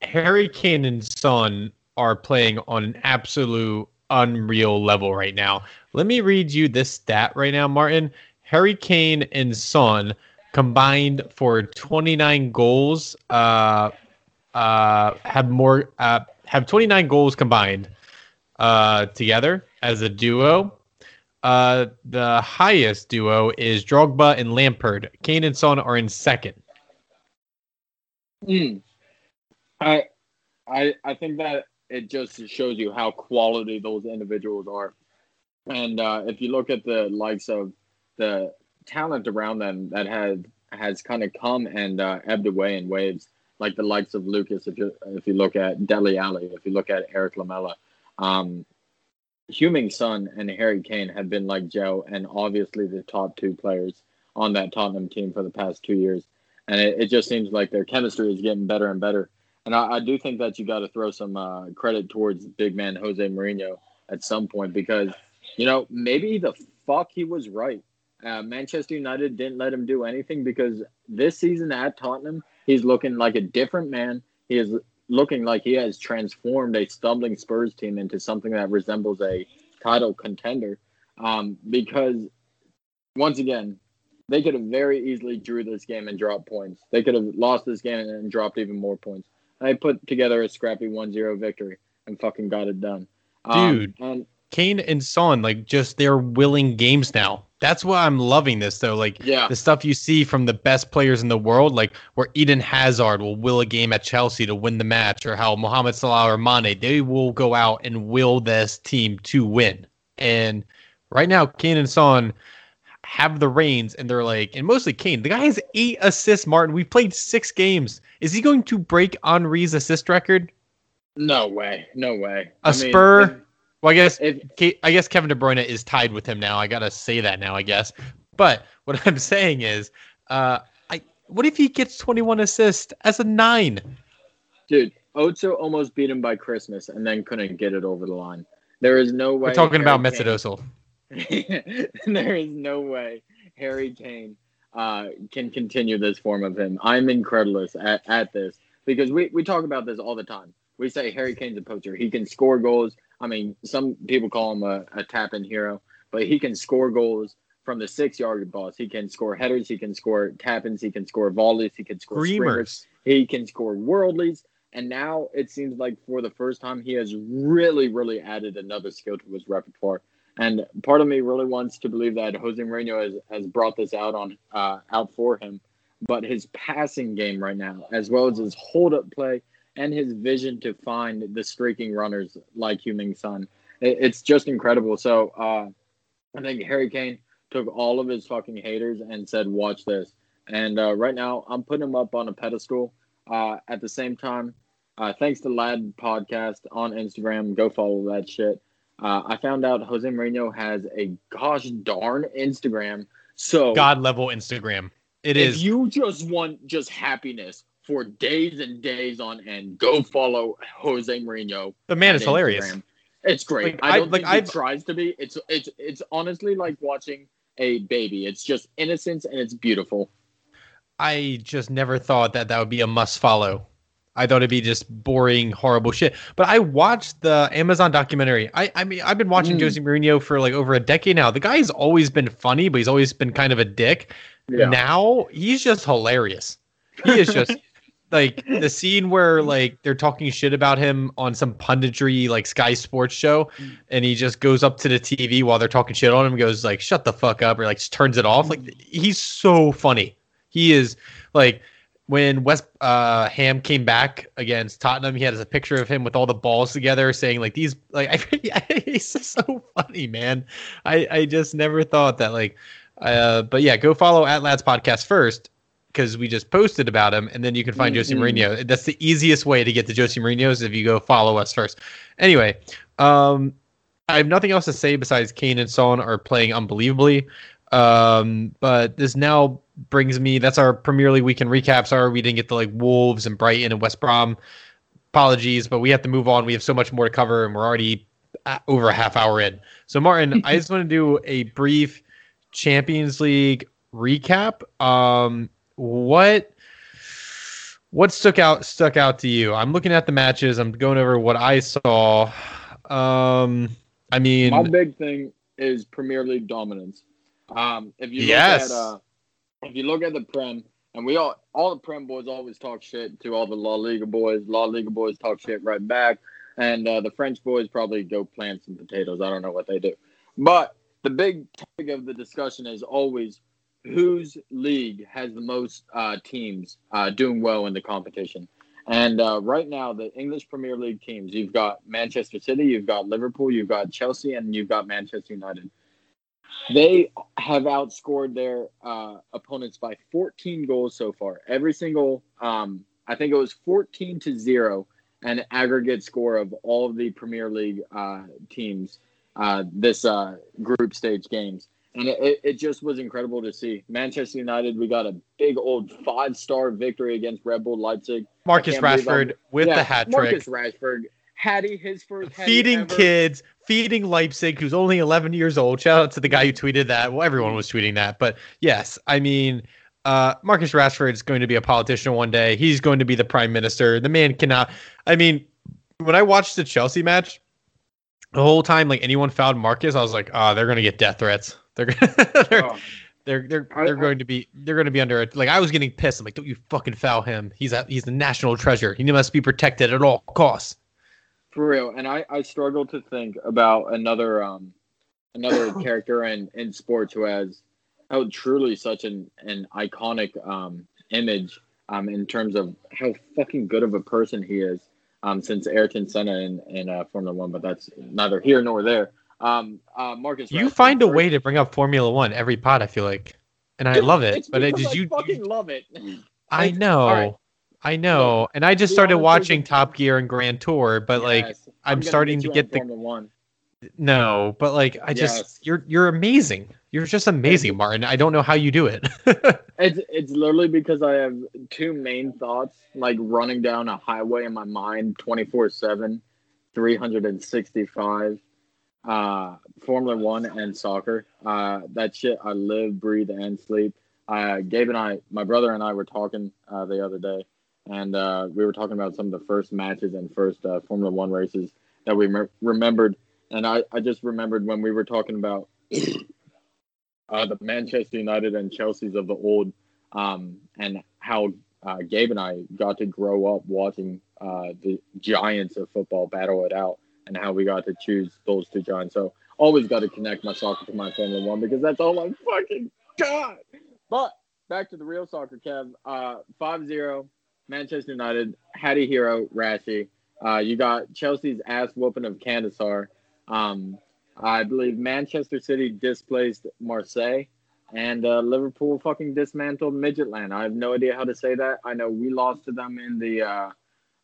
Harry Kane and Son are playing on an absolute unreal level right now. Let me read you this stat right now, Martin. Harry Kane and Son combined for twenty-nine goals. Uh, uh, have more. Uh, have twenty-nine goals combined uh, together as a duo. Uh, the highest duo is Drogba and Lampard. Kane and Son are in second. Mm. I, I, I think that. It just shows you how quality those individuals are. And uh, if you look at the likes of the talent around them that has, has kind of come and uh, ebbed away in waves, like the likes of Lucas, if you if you look at Dele Alli, if you look at Eric Lamela, um, Heung-min Son and Harry Kane have been like Joe and obviously the top two players on that Tottenham team for the past two years. And it, it just seems like their chemistry is getting better and better. And I, I do think that you got to throw some uh, credit towards big man Jose Mourinho at some point because, you know, maybe the fuck he was right. Uh, Manchester United didn't let him do anything because this season at Tottenham, he's looking like a different man. He is looking like he has transformed a stumbling Spurs team into something that resembles a title contender um, because, once again, they could have very easily drew this game and dropped points. They could have lost this game and, and dropped even more points. I put together a scrappy one zero victory and fucking got it done. Dude, um, and Kane and Son, like, just they're willing games now. That's why I'm loving this, though. Like, yeah. The stuff you see from the best players in the world, like where Eden Hazard will will a game at Chelsea to win the match, or how Mohamed Salah or Mane, they will go out and will this team to win. And right now, Kane and Son have the reins, and they're like, and mostly Kane. The guy has eight assists, Martin. We've played six games. Is he going to break Henry's assist record? No way. No way. A I Spur? Mean, if, well, I guess if, I guess Kevin De Bruyne is tied with him now. I got to say that now, I guess. But what I'm saying is, uh, I what if he gets twenty-one assists as a nine? Dude, Oso almost beat him by Christmas and then couldn't get it over the line. There is no way. We're talking about Mesut Ozil. There is no way Harry Kane uh, can continue this form of him. I'm incredulous at, at this because we, we talk about this all the time. We say Harry Kane's a poacher. He can score goals. I mean, some people call him a, a tap-in hero, but he can score goals from the six-yard box. He can score headers. He can score tap-ins. He can score volleys. He can score screamers. He can score worldlies. And now it seems like for the first time he has really, really added another skill to his repertoire. And part of me really wants to believe that Jose Mourinho has, has brought this out on uh, out for him. But his passing game right now, as well as his hold-up play and his vision to find the streaking runners like Heung-min Son, it, it's just incredible. So uh, I think Harry Kane took all of his fucking haters and said, watch this. And uh, right now, I'm putting him up on a pedestal. Uh, at the same time, uh, thanks to Lad Podcast on Instagram. Go follow that shit. Uh, I found out Jose Mourinho has a gosh darn Instagram. So God level Instagram. It if is. If you just want just happiness for days and days on end, go follow Jose Mourinho. The man is Instagram. Hilarious. It's great. Like, I don't I, think like, he I've... tries to be. It's it's it's honestly like watching a baby. It's just innocence and it's beautiful. I just never thought that that would be a must follow. I thought it'd be just boring, horrible shit. But I watched the Amazon documentary. I, I mean, I've been watching mm. Jose Mourinho for like over a decade now. The guy's always been funny, but he's always been kind of a dick. Yeah. Now he's just hilarious. He is just like the scene where like they're talking shit about him on some punditry, like Sky Sports show. Mm. And he just goes up to the T V while they're talking shit on him and goes like, shut the fuck up, or like turns it off. Like, he's so funny. He is like, when West uh, Ham came back against Tottenham, he had a picture of him with all the balls together, saying like these, like, I, he's so funny, man. I, I just never thought that, like, uh, but yeah, go follow at Lads Podcast first, because we just posted about him, and then you can find mm-hmm. Jose Mourinho. That's the easiest way to get to Jose Mourinho is if you go follow us first. Anyway, um, I have nothing else to say besides Kane and Son are playing unbelievably. Um, but this now brings me, that's our Premier League weekend recap. Sorry, we didn't get to like Wolves and Brighton and West Brom. Apologies, but we have to move on. We have so much more to cover, and we're already over a half hour in. So Martin, I just want to do a brief Champions League recap. Um, what, what stuck out, stuck out to you? I'm looking at the matches. I'm going over what I saw. Um, I mean, my big thing is Premier League dominance. Um, if you yes. look at, uh, if you look at the Prem, and we all, all the Prem boys always talk shit to all the La Liga boys. La Liga boys talk shit right back, and uh, the French boys probably go plant some potatoes. I don't know what they do, but the big topic of the discussion is always whose league has the most uh, teams uh, doing well in the competition. And uh, right now, the English Premier League teams, you've got Manchester City, you've got Liverpool, you've got Chelsea, and you've got Manchester United. They have outscored their uh, opponents by fourteen goals so far. Every single, um, I think it was fourteen to zero, an aggregate score of all of the Premier League uh, teams, uh, this uh, group stage games. And it, it just was incredible to see. Manchester United, we got a big old five-star victory against Red Bull Leipzig. Marcus Rashford with yeah, the hat Marcus trick. Marcus Rashford. Hattie, his first feeding ever. Kids, feeding Leipzig, who's only eleven years old. Shout out to the guy who tweeted that. Well, everyone was tweeting that, but yes, I mean, uh, Marcus Rashford is going to be a politician one day. He's going to be the prime minister. The man cannot. I mean, when I watched the Chelsea match, the whole time, like anyone fouled Marcus, I was like, oh, they're going to get death threats. They're gonna, they're, oh. they're they're they're going to be they're going to be under it. Like I was getting pissed. I'm like, don't you fucking foul him. He's a, he's the national treasure. He must be protected at all costs. For real, and I, I struggle to think about another um another character in, in sports who has held truly such an, an iconic um image um in terms of how fucking good of a person he is um since Ayrton Senna in, in uh, Formula One, but that's neither here nor there. Um, uh, Marcus, you Rashford, find a way to bring up Formula One every pod, I feel like, and I love it. But did I you fucking love it? I know. I know, and I just started watching Top Gear and Grand Tour, but yes, like I'm, I'm starting get to get the one. No, but like I yes. just you're you're amazing. You're just amazing, Martin. I don't know how you do it. it's it's literally because I have two main thoughts like running down a highway in my mind twenty-four seven, three sixty-five, uh, Formula One and soccer. Uh, that shit I live, breathe, and sleep. Uh, Gabe and I, my brother and I, were talking uh, the other day. And uh, we were talking about some of the first matches and first uh, Formula One races that we me- remembered. And I, I just remembered when we were talking about uh, the Manchester United and Chelsea's of the old um, and how uh, Gabe and I got to grow up watching uh, the giants of football battle it out and how we got to choose those two giants. So always got to connect my soccer to my Formula One because that's all I fucking got. But back to the real soccer, Kev. Uh, five zero. Manchester United, Hattie Hero, Rashi. Uh, you got Chelsea's ass whooping of Candisar. Um, I believe Manchester City displaced Marseille, and uh, Liverpool fucking dismantled Midgetland. I have no idea how to say that. I know we lost to them in the uh,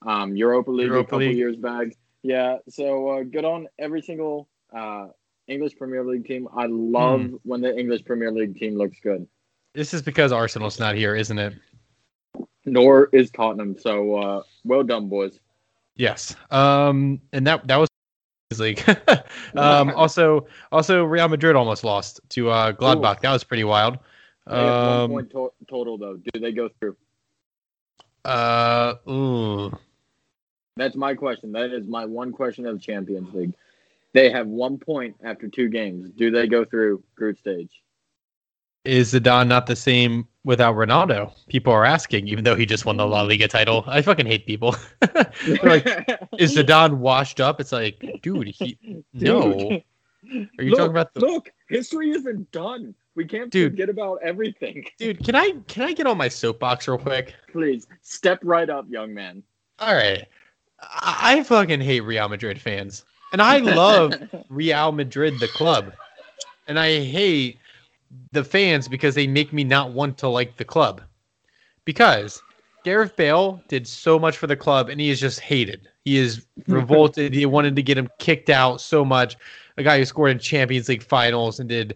um, Europa League Europa a couple League. years back. Yeah, so uh, good on every single uh, English Premier League team. I love mm. when the English Premier League team looks good. This is because Arsenal's not here, isn't it? Nor is Tottenham, so uh, well done, boys. Yes, um, and that that was his league. um, also, also Real Madrid almost lost to uh, Gladbach. Ooh. That was pretty wild. Um, they have one point to- total though. Do they go through? Uh, ooh. That's my question. That is my one question of the Champions League. They have one point after two games. Do they go through group stage? Is Zidane not the same without Ronaldo? People are asking, even though he just won the La Liga title. I fucking hate people. They're like, is Zidane washed up? It's like, dude, he dude. no. Are you look, talking about the look? History isn't done. We can't dude, forget about everything. Dude, can I can I get on my soapbox real quick? Please step right up, young man. All right, I, I fucking hate Real Madrid fans, and I love Real Madrid the club, and I hate the fans because they make me not want to like the club. Because Gareth Bale did so much for the club, and he is just hated. He is revolted. He wanted to get him kicked out so much. A guy who scored in Champions League finals and did...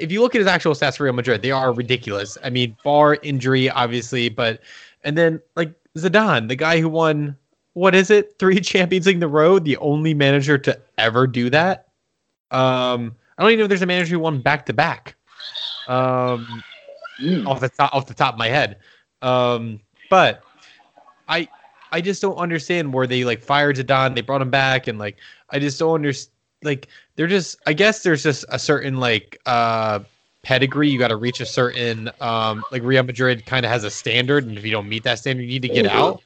If you look at his actual stats for Real Madrid, they are ridiculous. I mean, bar injury, obviously, but... And then, like, Zidane, the guy who won, what is it? Three Champions League in a row, the only manager to ever do that. Um, I don't even know if there's a manager who won back-to-back. Um, mm. off the top, off the top of my head. Um, but I, I just don't understand where they like fired Zidane, they brought him back, and like I just don't understand. Like they're just, I guess there's just a certain like uh pedigree. You got to reach a certain um like Real Madrid kind of has a standard, and if you don't meet that standard, you need to get Ooh. out.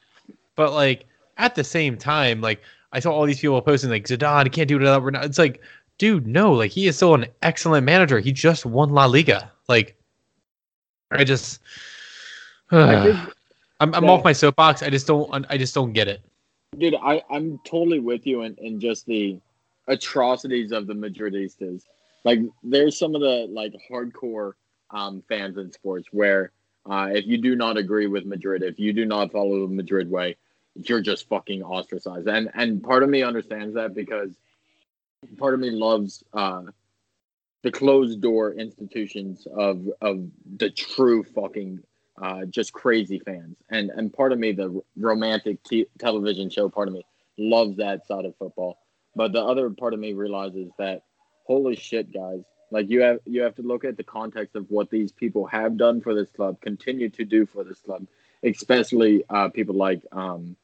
But like at the same time, like I saw all these people posting like Zidane can't do it without Ronaldo. It's like, dude, no, like he is still an excellent manager. He just won La Liga. Like, I just, uh, I I'm, I'm that, off my soapbox. I just don't, I just don't get it. Dude, I, I'm totally with you in, in just the atrocities of the Madridistas. Like, there's some of the like hardcore um, fans in sports where uh, if you do not agree with Madrid, if you do not follow the Madrid way, you're just fucking ostracized. And and part of me understands that because part of me loves uh, the closed-door institutions of of the true fucking uh, just crazy fans. And and part of me, the romantic t- television show part of me, loves that side of football. But the other part of me realizes that, holy shit, guys, like you have you have to look at the context of what these people have done for this club, continue to do for this club, especially uh, people like, um,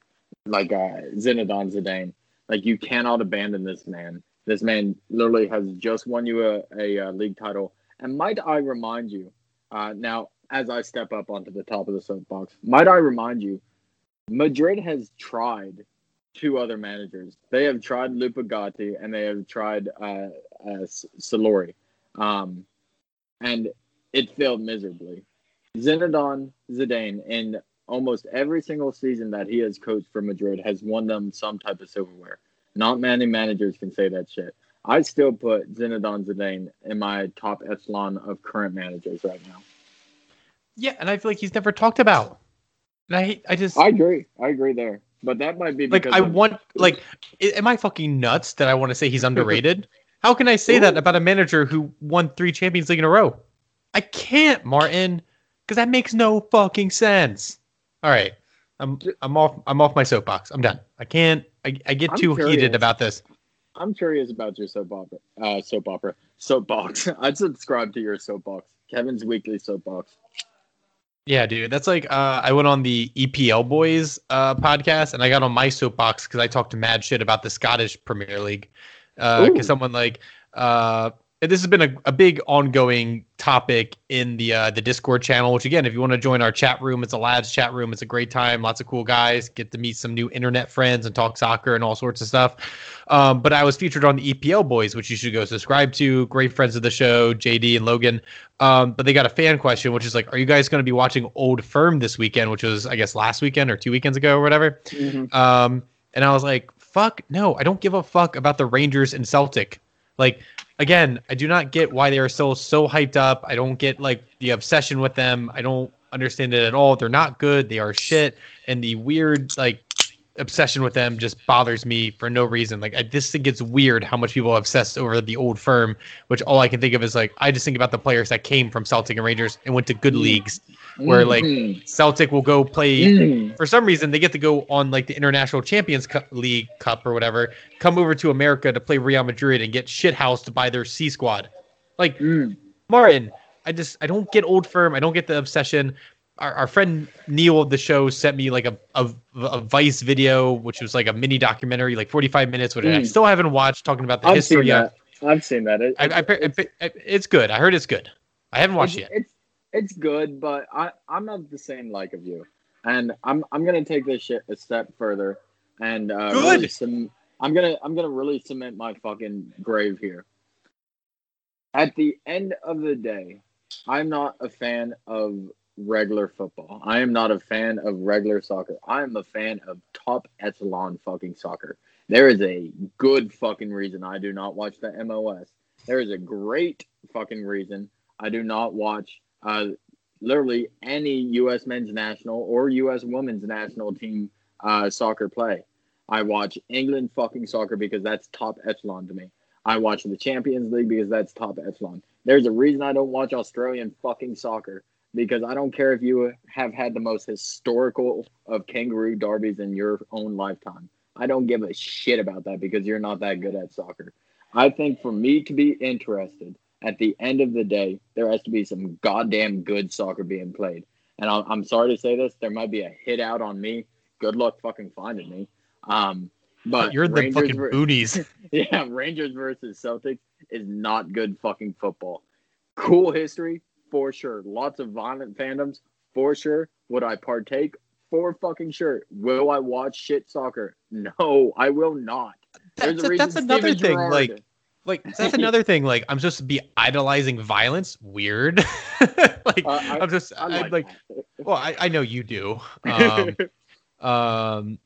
like uh, Zinedine Zidane. Like, you cannot abandon this man. This man literally has just won you a, a, a league title. And might I remind you, uh, now, as I step up onto the top of the soapbox, might I remind you, Madrid has tried two other managers. They have tried Lupagatti and they have tried uh, uh, Solari. Um, and it failed miserably. Zinedine Zidane, in almost every single season that he has coached for Madrid, has won them some type of silverware. Not many managers can say that shit. I still put Zinedine Zidane in my top echelon of current managers right now. Yeah, and I feel like he's never talked about. And I, I just, I agree. I agree there. But that might be because like I of... want. Like, am I fucking nuts that I want to say he's underrated? How can I say Ooh. that about a manager who won three Champions League in a row? I can't, Martin, because that makes no fucking sense. All right, I'm I'm off. I'm off my soapbox. I'm done. I can't. I, I get I'm too curious. heated about this. I'm curious about your soap opera. Uh, soap opera. Soapbox. I'd subscribe to your soapbox. Kevin's weekly soapbox. Yeah, dude. That's like uh, I went on the E P L Boys uh, podcast, and I got on my soapbox because I talked mad shit about the Scottish Premier League. Because uh, someone like uh, this has been a, a big ongoing topic in the uh, the Discord channel. Which again, if you want to join our chat room, it's a Lads chat room. It's a great time. Lots of cool guys. Get to meet some new internet friends and talk soccer and all sorts of stuff. Um, but I was featured on the E P L Boys, which you should go subscribe to. Great friends of the show, J D and Logan. Um, but they got a fan question, which is like, are you guys going to be watching Old Firm this weekend? Which was, I guess, last weekend or two weekends ago or whatever. Mm-hmm. Um, and I was like, fuck, no, I don't give a fuck about the Rangers and Celtic. Like, again, I do not get why they are still so hyped up. I don't get like the obsession with them. I don't understand it at all. They're not good. They are shit. And the weird, like, obsession with them just bothers me for no reason. Like, I just think it's weird how much people obsess over the Old Firm, which all I can think of is like, I just think about the players that came from Celtic and Rangers and went to good leagues where mm-hmm. like Celtic will go play mm-hmm. for some reason. They get to go on like the International Champions Cup, League Cup or whatever, come over to America to play Real Madrid and get shithoused by their C squad. Like mm. Martin, I just, I don't get Old Firm. I don't get the obsession. our, our friend Neil of the show sent me like a, a, a Vice video, which was like a mini documentary, like forty-five minutes. Which mm. I still haven't watched, talking about the I've history. Seen that. Of, I've seen that. It, I, I, it's, it, it, it's good. I heard it's good. I haven't watched it's, it yet. It's it's good, but I I'm not the same like of you, and I'm I'm gonna take this shit a step further, and uh, good. Really some, I'm gonna I'm gonna really cement my fucking grave here. At the end of the day, I'm not a fan of regular football. I am not a fan of regular soccer. I am a fan of top echelon fucking soccer. There is a good fucking reason I do not watch the M L S. There is a great fucking reason I do not watch uh, literally any U S men's national or U S women's national team uh, soccer play. I watch England fucking soccer because that's top echelon to me. I watch the Champions League because that's top echelon. There's a reason I don't watch Australian fucking soccer, because I don't care if you have had the most historical of kangaroo derbies in your own lifetime. I don't give a shit about that because you're not that good at soccer. I think for me to be interested, at the end of the day, there has to be some goddamn good soccer being played. And I'll, I'm sorry to say this, there might be a hit out on me. Good luck fucking finding me. Um... But you're Rangers the fucking ver- booties. Yeah, Rangers versus Celtics is not good fucking football. Cool history, for sure. Lots of violent fandoms, for sure. Would I partake? For fucking sure. Will I watch shit soccer? No, I will not. That's, a, a that's another Steven thing. Gerrard. Like, like that's another thing. Like, I'm supposed to be idolizing violence. Weird. Like, uh, I, I'm just I I'm like. like well, I, I know you do. Um. um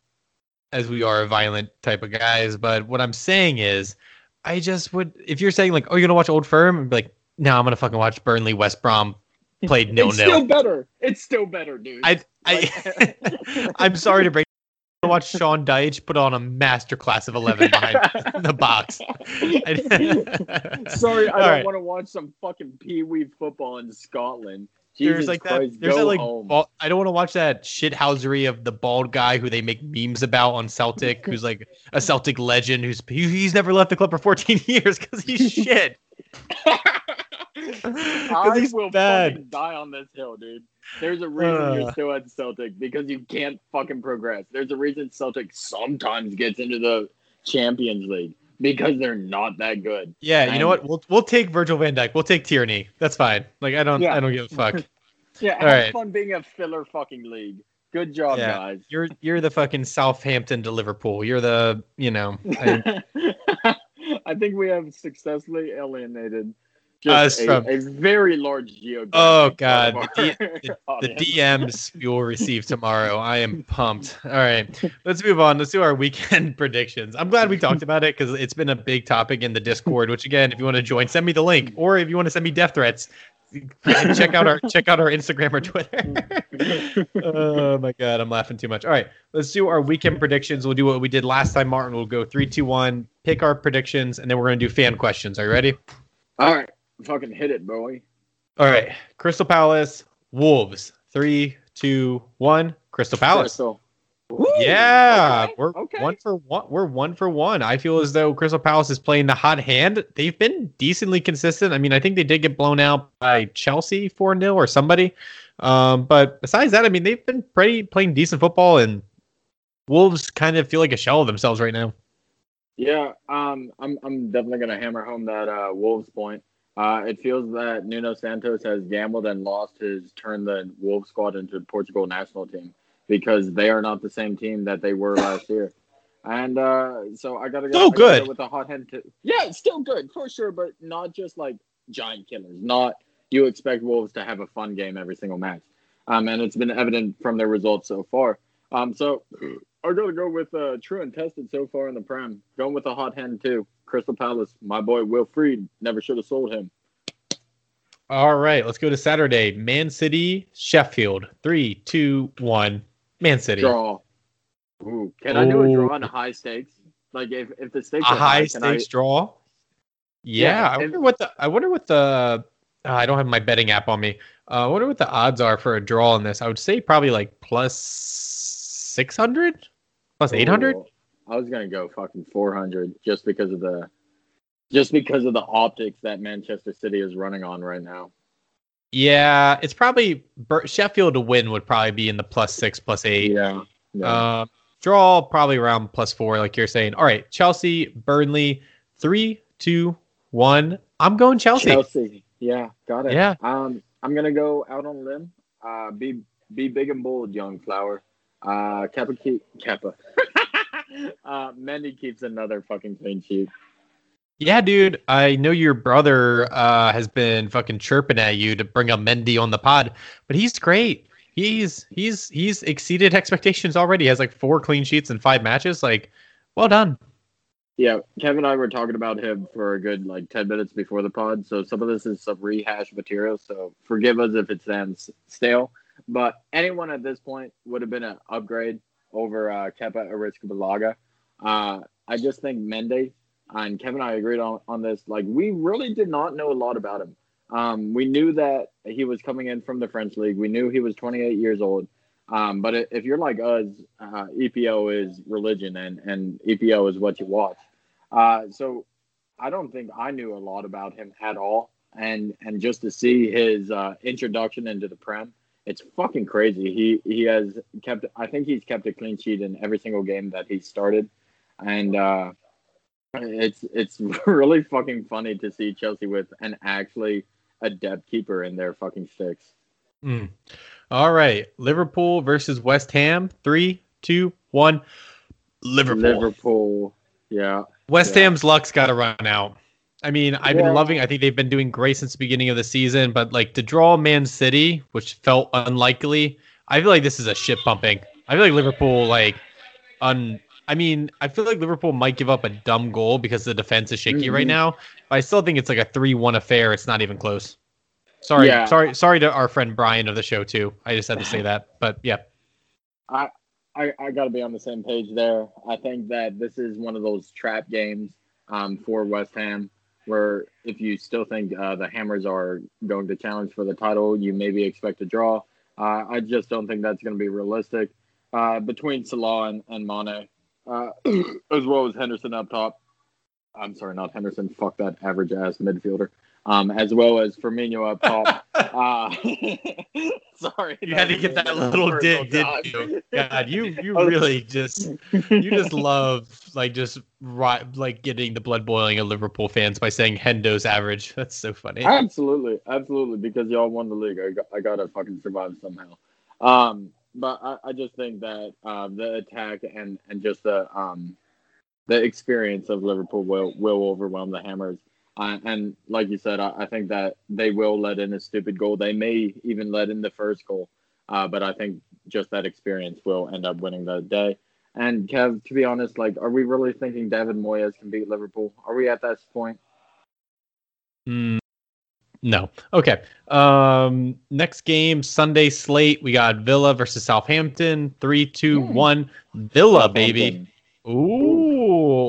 as we are a violent type of guys. But what I'm saying is, I just would, if you're saying like, oh, you're going to watch Old Firm, I'd be like, no, I'm going to fucking watch Burnley West Brom played nil nil. It's still better. It's still better, dude. I, I, I'm sorry to break. I'm going to watch Sean Dyche put on a masterclass of eleven behind the box. Sorry, I All don't right. want to watch some fucking peewee football in Scotland. Jesus there's like Christ, that. There's that like. Bald, I don't want to watch that shithousery of the bald guy who they make memes about on Celtic, who's like a Celtic legend, who's he, he's never left the club for fourteen years because he's shit. I he's will bad. fucking die on this hill, dude. There's a reason uh, you're still at Celtic, because you can't fucking progress. There's a reason Celtic sometimes gets into the Champions League, because they're not that good. Yeah, you and, know what? We'll we'll take Virgil van Dijk. We'll take Tierney. That's fine. Like, I don't yeah. I don't give a fuck. Yeah, have All right. fun being a filler fucking league. Good job, yeah. guys. You're you're the fucking Southampton to Liverpool. You're the, you know. I, I think we have successfully alienated just uh, a, from, a very large geographic. Oh god, the, D- the, the D Ms you'll receive tomorrow. I am pumped. All right, let's move on. Let's do our weekend predictions. I'm glad we talked about it because it's been a big topic in the Discord. Which again, if you want to join, send me the link, or if you want to send me death threats, check out our check out our Instagram or Twitter. Oh my god, I'm laughing too much. All right, let's do our weekend predictions. We'll do what we did last time, Martin. We'll go three, two, one, pick our predictions, and then we're gonna do fan questions. Are you ready? All right. Fucking hit it, boy. All right. Crystal Palace, Wolves. Three, two, one. Crystal Palace. Crystal. Yeah. Okay. We're okay. one for one. We're one for one. I feel as though Crystal Palace is playing the hot hand. They've been decently consistent. I mean, I think they did get blown out by Chelsea four nil or somebody. Um, but besides that, I mean, they've been pretty playing decent football, and Wolves kind of feel like a shell of themselves right now. Yeah. Um, I'm I'm definitely gonna hammer home that uh, Wolves point. Uh, it feels that Nuno Santos has gambled and lost his turn the Wolves squad into the Portugal national team, because they are not the same team that they were last year. And uh, so I got to go good. with a hot hand. To- yeah, it's still good for sure, but not just like giant killers. Not you expect Wolves to have a fun game every single match. Um, and it's been evident from their results so far. Um, so I got to go with uh, true and tested so far in the Prem. Going with a hot hand too. Crystal Palace, my boy Wilfried, never should have sold him. All right, let's go to Saturday. Man City, Sheffield. Three, two, one. Man City. Draw. Ooh, can oh. I do a draw on high stakes? Like if, if the stakes a are high, high stakes I... draw. Yeah, yeah I wonder if... what the I wonder what the uh, I don't have my betting app on me. Uh, I wonder what the odds are for a draw on this. I would say probably like plus six hundred, plus eight hundred. I was gonna go fucking four hundred just because of the, just because of the optics that Manchester City is running on right now. Yeah, it's probably Sheffield to win would probably be in the plus six, plus eight. Yeah. yeah. Uh, draw probably around plus four, like you're saying. All right, Chelsea, Burnley, three, two, one. I'm going Chelsea. Chelsea. Yeah, got it. Yeah. Um, I'm gonna go out on a limb. Uh, be be big and bold, young flower. Uh, Kappa keep Kappa. uh, Mendy keeps another fucking clean sheet. Yeah, dude, I know your brother uh, has been fucking chirping at you to bring up Mendy on the pod, but he's great. He's he's he's exceeded expectations already. He has like four clean sheets in five matches. Like, well done. Yeah, Kevin and I were talking about him for a good like ten minutes before the pod, so some of this is some rehash material, so forgive us if it sounds stale. But anyone at this point would have been an upgrade over uh, Kepa Arrizabalaga. Uh, I just think Mendy... And Kevin and I agreed on, on this. Like, we really did not know a lot about him. Um, we knew that he was coming in from the French league. We knew he was twenty-eight years old. Um, but if you're like us, uh, E P O is religion, and, and E P O is what you watch. Uh, so I don't think I knew a lot about him at all. And and just to see his uh, introduction into the Prem, it's fucking crazy. He he has kept, I think he's kept a clean sheet in every single game that he started. And, uh, It's it's really fucking funny to see Chelsea with an actually adept keeper in their fucking sticks. Mm. All right. Liverpool versus West Ham. Three, two, one. Liverpool. Liverpool. Yeah. West yeah. Ham's luck's got to run out. I mean, I've yeah. been loving, I think they've been doing great since the beginning of the season, but like to draw Man City, which felt unlikely, I feel like this is a shit pumping. I feel like Liverpool, like, un. I mean, I feel like Liverpool might give up a dumb goal because the defense is shaky mm-hmm. right now. But I still think it's like a three one affair. It's not even close. Sorry, yeah. sorry, sorry to our friend Brian of the show too. I just had to say that. But yeah, I I, I got to be on the same page there. I think that this is one of those trap games um, for West Ham, where if you still think uh, the Hammers are going to challenge for the title, you maybe expect a draw. Uh, I just don't think that's going to be realistic uh, between Salah and, and Mane. Uh, as well as Henderson up top. I'm sorry, not Henderson. Fuck that average ass midfielder. Um, as well as Firmino up top. uh, sorry, you had to get that little dig, didn't you? God, you you really just you just love like just like getting the blood boiling of Liverpool fans by saying Hendo's average. That's so funny. Absolutely, absolutely, because y'all won the league. I got, I gotta fucking survive somehow. Um. But I, I just think that uh, the attack and, and just the um, the experience of Liverpool will, will overwhelm the Hammers. Uh, and like you said, I, I think that they will let in a stupid goal. They may even let in the first goal. Uh, but I think just that experience will end up winning the day. And Kev, to be honest, like, are we really thinking David Moyes can beat Liverpool? Are we at that point? Mm. No. Okay. Um, next game, Sunday slate. We got Villa versus Southampton. Three, two, mm. one. Villa, baby. Ooh.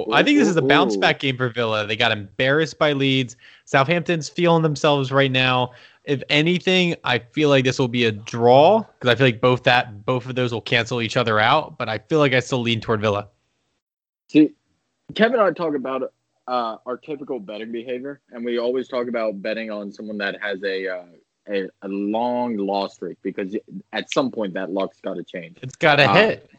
Ooh. I think this is a bounce back game for Villa. They got embarrassed by Leeds. Southampton's feeling themselves right now. If anything, I feel like this will be a draw because I feel like both that both of those will cancel each other out. But I feel like I still lean toward Villa. See, Kevin and I talk about it. Uh, our typical betting behavior, and we always talk about betting on someone that has a uh, a, a long loss streak because at some point that luck's got to change. It's got to uh, hit.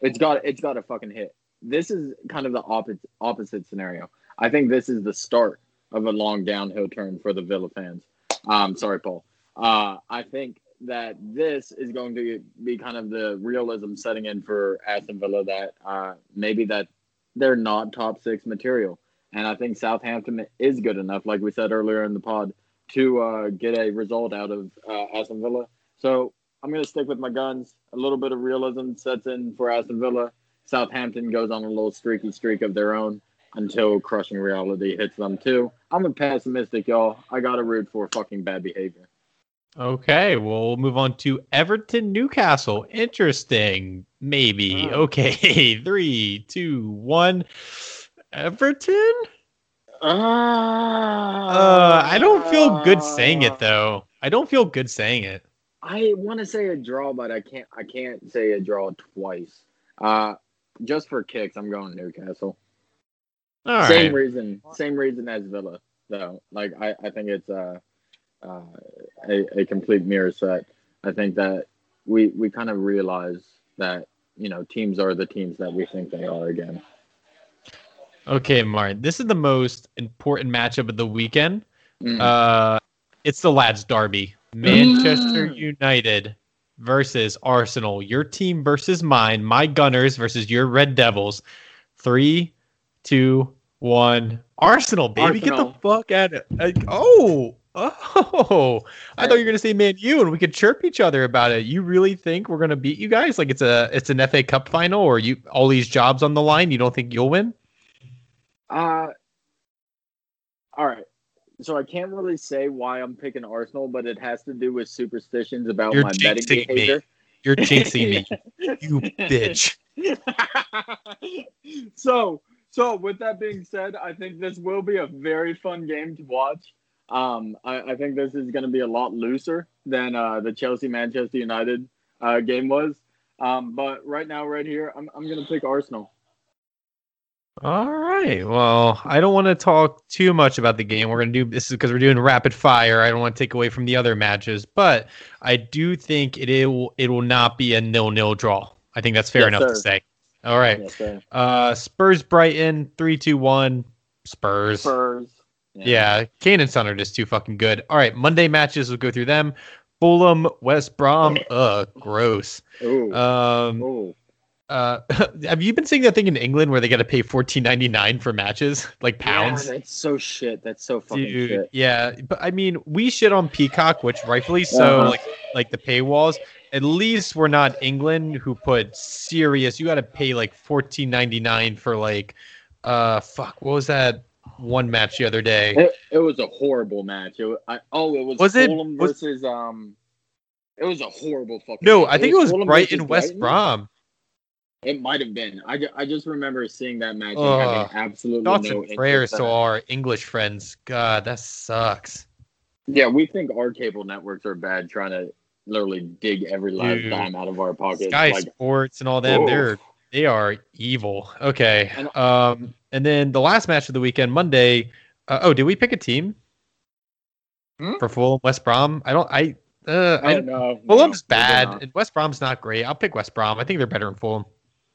It's got it's got to fucking hit. This is kind of the opposite opposite scenario. I think this is the start of a long downhill turn for the Villa fans. Um, sorry, Paul. Uh, I think that this is going to be kind of the realism setting in for Aston Villa that uh, maybe that they're not top six material. And I think Southampton is good enough, like we said earlier in the pod, to uh, get a result out of uh, Aston Villa. So I'm going to stick with my guns. A little bit of realism sets in for Aston Villa. Southampton goes on a little streaky streak of their own until crushing reality hits them too. I'm a pessimistic, y'all. I got to root for fucking bad behavior. Okay, we'll move on to Everton, Newcastle. Interesting. Maybe. Oh. Okay, three, two, one. Everton? Uh, uh, I don't feel good saying it though. I don't feel good saying it. I want to say a draw, but I can't. I can't say a draw twice. Uh, just for kicks, I'm going Newcastle. All right. Same reason. Same reason as Villa, though. Like I, I think it's uh, uh, a, a complete mirror set. I think that we we kind of realize that, you know, teams are the teams that we think they are again. Okay, Martin, this is the most important matchup of the weekend. Mm. Uh, it's the Lads derby. Manchester mm. United versus Arsenal. Your team versus mine. My Gunners versus your Red Devils. Three, two, one. Arsenal, baby. Arsenal. Get the fuck out of it. Like, oh, oh. I thought you were going to say Man U and we could chirp each other about it. You really think we're going to beat you guys? Like it's a it's an F A Cup final or you all these jobs on the line? You don't think you'll win? Uh, all right. So I can't really say why I'm picking Arsenal, but it has to do with superstitions about You're my betting behavior. Me. You're jinxing me, you bitch. so, so with that being said, I think this will be a very fun game to watch. Um, I, I think this is going to be a lot looser than uh, the Chelsea-Manchester United uh, game was. Um, but right now, right here, I'm I'm going to pick Arsenal. All right. Well, I don't want to talk too much about the game. We're going to do this is because we're doing rapid fire. I don't want to take away from the other matches, but I do think it, it will it will not be a nil-nil draw. I think that's fair yes, enough sir. to say. All right. Yes, uh, Spurs Brighton three two one Spurs. Spurs. Yeah. yeah. Kane and Son are just too fucking good. All right. Monday matches. We'll go through them. Fulham West Brom. Ugh. Gross. Ooh. Um. Ooh. Uh, have you been seeing that thing in England where they got to pay fourteen ninety-nine for matches, like pounds? Yeah, that's so shit. That's so fucking Dude, shit. Yeah, but I mean, we shit on Peacock, which rightfully so. Uh-huh. Like, like the paywalls. At least we're not England, who put serious. You got to pay like fourteen ninety-nine for like, uh, fuck. What was that one match the other day? It, it was a horrible match. It, I, oh, it was, was Fulham it, was, versus um. It was a horrible fucking. No, match. I think it was, it was Brighton West Brom. It might have been. I, I just remember seeing that match. Uh, and having absolutely thoughts no and prayers to our English friends. God, that sucks. Yeah, we think our cable networks are bad, trying to literally dig every last dime out of our pockets. Sky like, Sports and all them, they're they are evil. Okay. And, um, and then the last match of the weekend, Monday. Uh, oh, did we pick a team hmm? for Fulham West Brom? I don't. I. Uh, oh, I no, Fulham's no, bad. And West Brom's not great. I'll pick West Brom. I think they're better than Fulham.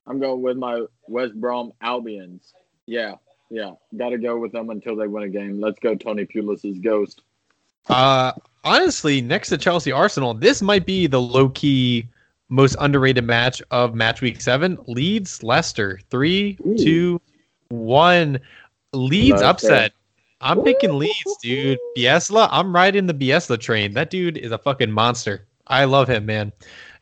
I'm going with my West Brom Albions. Yeah, yeah. Got to go with them until they win a game. Let's go Tony Pulis' ghost. Uh, honestly, next to Chelsea Arsenal, this might be the low-key most underrated match of match week seven. Leeds Leicester. Three, Ooh. two, one. Leeds Leicester. Upset. I'm Ooh. picking Leeds, dude. Bielsa, I'm riding the Bielsa train. That dude is a fucking monster. I love him, man.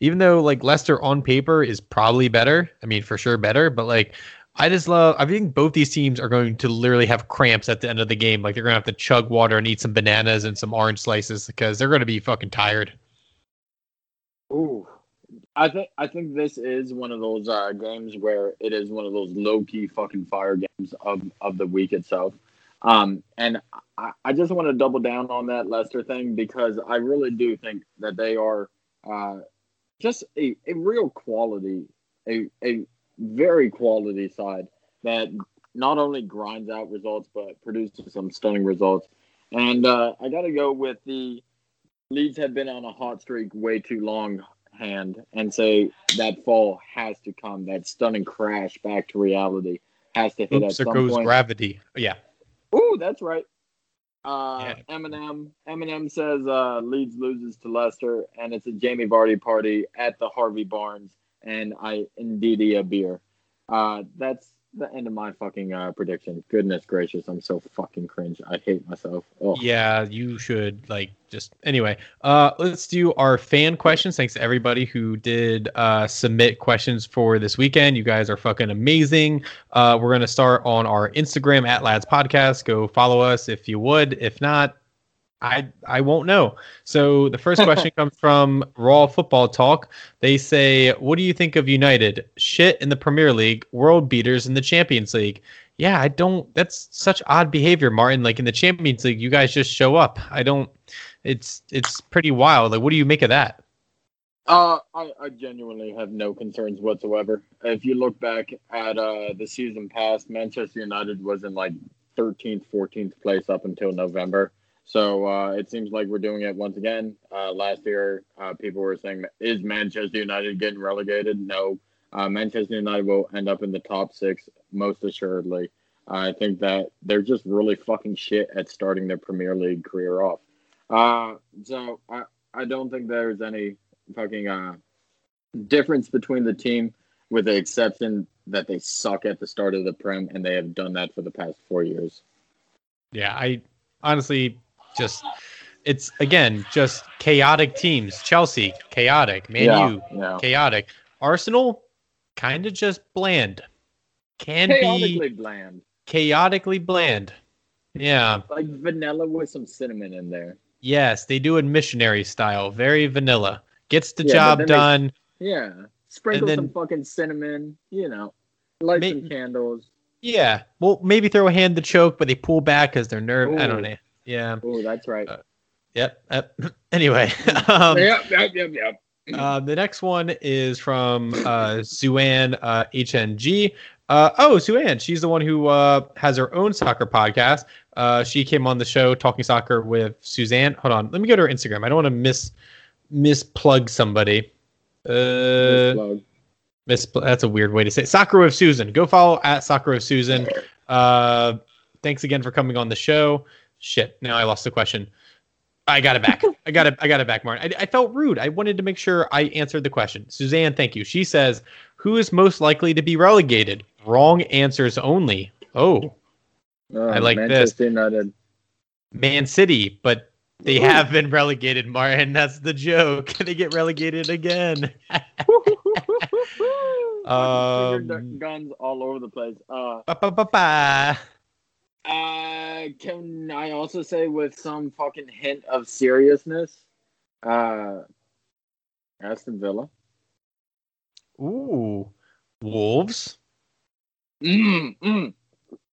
Even though like Leicester on paper is probably better, I mean for sure better, but like I just love. I think both these teams are going to literally have cramps at the end of the game. Like they're gonna have to chug water and eat some bananas and some orange slices because they're gonna be fucking tired. Ooh, I think I think this is one of those uh, games where it is one of those low key fucking fire games of, of the week itself. Um, and I, I just want to double down on that Leicester thing because I really do think that they are. Uh, Just a, a real quality, a a very quality side that not only grinds out results, but produces some stunning results. And uh, I got to go with the Leeds have been on a hot streak way too long hand and say that fall has to come. That stunning crash back to reality has to hit Oops, at some point. Oops, there goes gravity. Yeah. Ooh, that's right. Uh, yeah. Eminem Eminem says uh, Leeds loses to Leicester, and it's a Jamie Vardy party at the Harvey Barnes, and I indeed a beer. Uh, that's the end of my fucking uh, prediction. Goodness gracious, I'm so fucking cringe. I hate myself. Ugh. Yeah, you should like just anyway. Uh, let's do our fan questions. Thanks to everybody who did uh, submit questions for this weekend. You guys are fucking amazing. Uh, we're gonna start on our Instagram at Lads Podcast. Go follow us if you would. If not, I I won't know. So the first question comes from Raw Football Talk. They say, what do you think of United? Shit in the Premier League, world beaters in the Champions League. Yeah, I don't. That's such odd behavior, Martin. Like in the Champions League, you guys just show up. I don't. It's it's pretty wild. Like, what do you make of that? Uh, I, I genuinely have no concerns whatsoever. If you look back at uh, the season past, Manchester United was in like thirteenth, fourteenth place up until November. So uh, it seems like we're doing it once again. Uh, last year, uh, people were saying, is Manchester United getting relegated? No. Uh, Manchester United will end up in the top six, most assuredly. I think that they're just really fucking shit at starting their Premier League career off. Uh, so I, I don't think there's any fucking uh, difference between the team, with the exception that they suck at the start of the Prem, and they have done that for the past four years. Yeah, I honestly just... It's, again, just chaotic teams. Chelsea, chaotic. Man yeah, U, yeah. chaotic. Arsenal, kind of just bland. Can Chaotically be... bland. Chaotically bland. Yeah. Like vanilla with some cinnamon in there. Yes, they do it missionary style. Very vanilla. Gets the yeah, job done. They, yeah. Sprinkle then, some fucking cinnamon, you know. Light may, some candles. Yeah. Well, maybe throw a hand to choke, but they pull back because they're nervous. I don't know. Yeah. Oh, that's right. Uh, yep. Uh, anyway. um, yep, yep, yep, yep. Uh, the next one is from uh, Suann uh, H N G. Uh, oh, Suann. She's the one who uh, has her own soccer podcast. Uh, she came on the show Talking Soccer with Suzanne. Hold on. Let me go to her Instagram. I don't want to miss misplug somebody. Uh, miss that's a weird way to say it. Soccer with Susan. Go follow at Soccer with Susan. Uh, thanks again for coming on the show. Shit. Now I lost the question. I got it back. I got it. I got it back, Martin. I, I felt rude. I wanted to make sure I answered the question. Suzanne, thank you. She says, "Who is most likely to be relegated?" Wrong answers only. Oh, oh I like Manchester this. United. Man City, but they Ooh. have been relegated, Martin. That's the joke. They get relegated again. um, guns all over the place. Uh, ba, ba, ba, ba. Uh, can I also say with some fucking hint of seriousness, uh, Aston Villa. Ooh, Wolves. Mm, mm.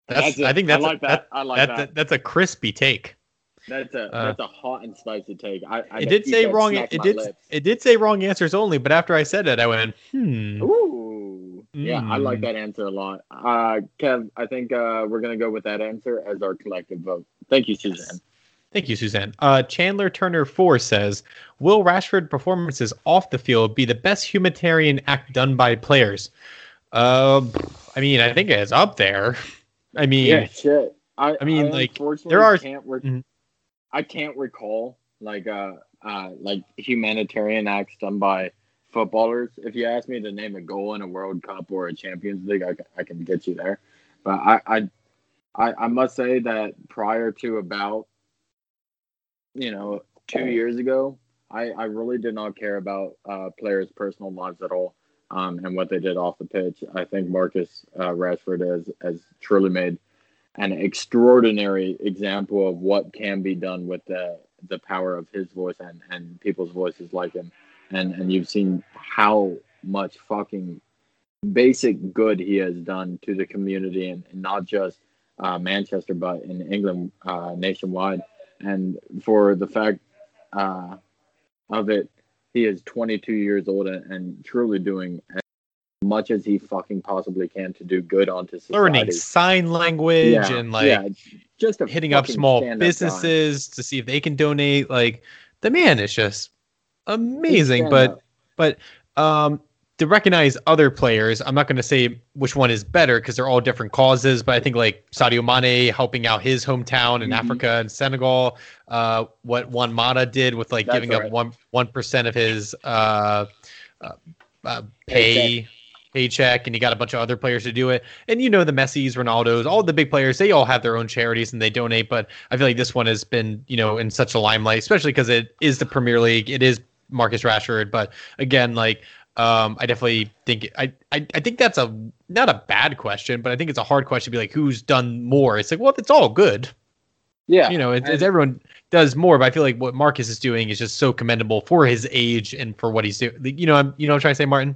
That's, that's I think that's I like a, that. that. I like that, that. that. That's a crispy take. That's a uh, that's a hot and spicy take. I, I it did say wrong. It did lips. it did say wrong answers only. But after I said it, I went hmm. Ooh. Yeah, mm. I like that answer a lot. Uh, Kev, I think uh, we're going to go with that answer as our collective vote. Thank you, Suzanne. Yes. Thank you, Suzanne. Uh, Chandler Turner four says, will Rashford performances off the field be the best humanitarian act done by players? Uh, I mean, I think it's up there. I mean, yeah, shit. I, I mean, I like, there are. Can't re- mm-hmm. I can't recall like uh, uh, like humanitarian acts done by footballers. If you ask me to name a goal in a World Cup or a Champions League, I, I can get you there. But I, I, I must say that prior to about, you know, two years ago, I, I really did not care about uh, players' personal lives at all um, and what they did off the pitch. I think Marcus uh, Rashford has, has truly made an extraordinary example of what can be done with the, the power of his voice and, and people's voices like him. And and you've seen how much fucking basic good he has done to the community, and, and not just uh, Manchester, but in England uh, nationwide. And for the fact uh, of it, he is twenty-two years old and, and truly doing as much as he fucking possibly can to do good onto society. Learning sign language yeah, and like yeah, just hitting up small businesses guy. To see if they can donate. Like the man is just. Amazing, but but um, to recognize other players, I'm not going to say which one is better because they're all different causes. But I think like Sadio Mane helping out his hometown in mm-hmm. Africa and Senegal, uh, what Juan Mata did with like That's giving right. up one one percent of his uh, uh, uh, pay. Paycheck. Paycheck, and you got a bunch of other players to do it. And you know, the Messis, Ronaldos, all the big players, they all have their own charities and they donate. But I feel like this one has been, you know, in such a limelight, especially because it is the Premier League. It is Marcus Rashford. But again, like um, I definitely think I, I, I think that's a not a bad question, but I think it's a hard question to be like, who's done more? It's like, well, it's all good. Yeah. You know, it's, it's everyone does more. But I feel like what Marcus is doing is just so commendable for his age and for what he's doing. You know, I'm, you know what I'm trying to say, Martin?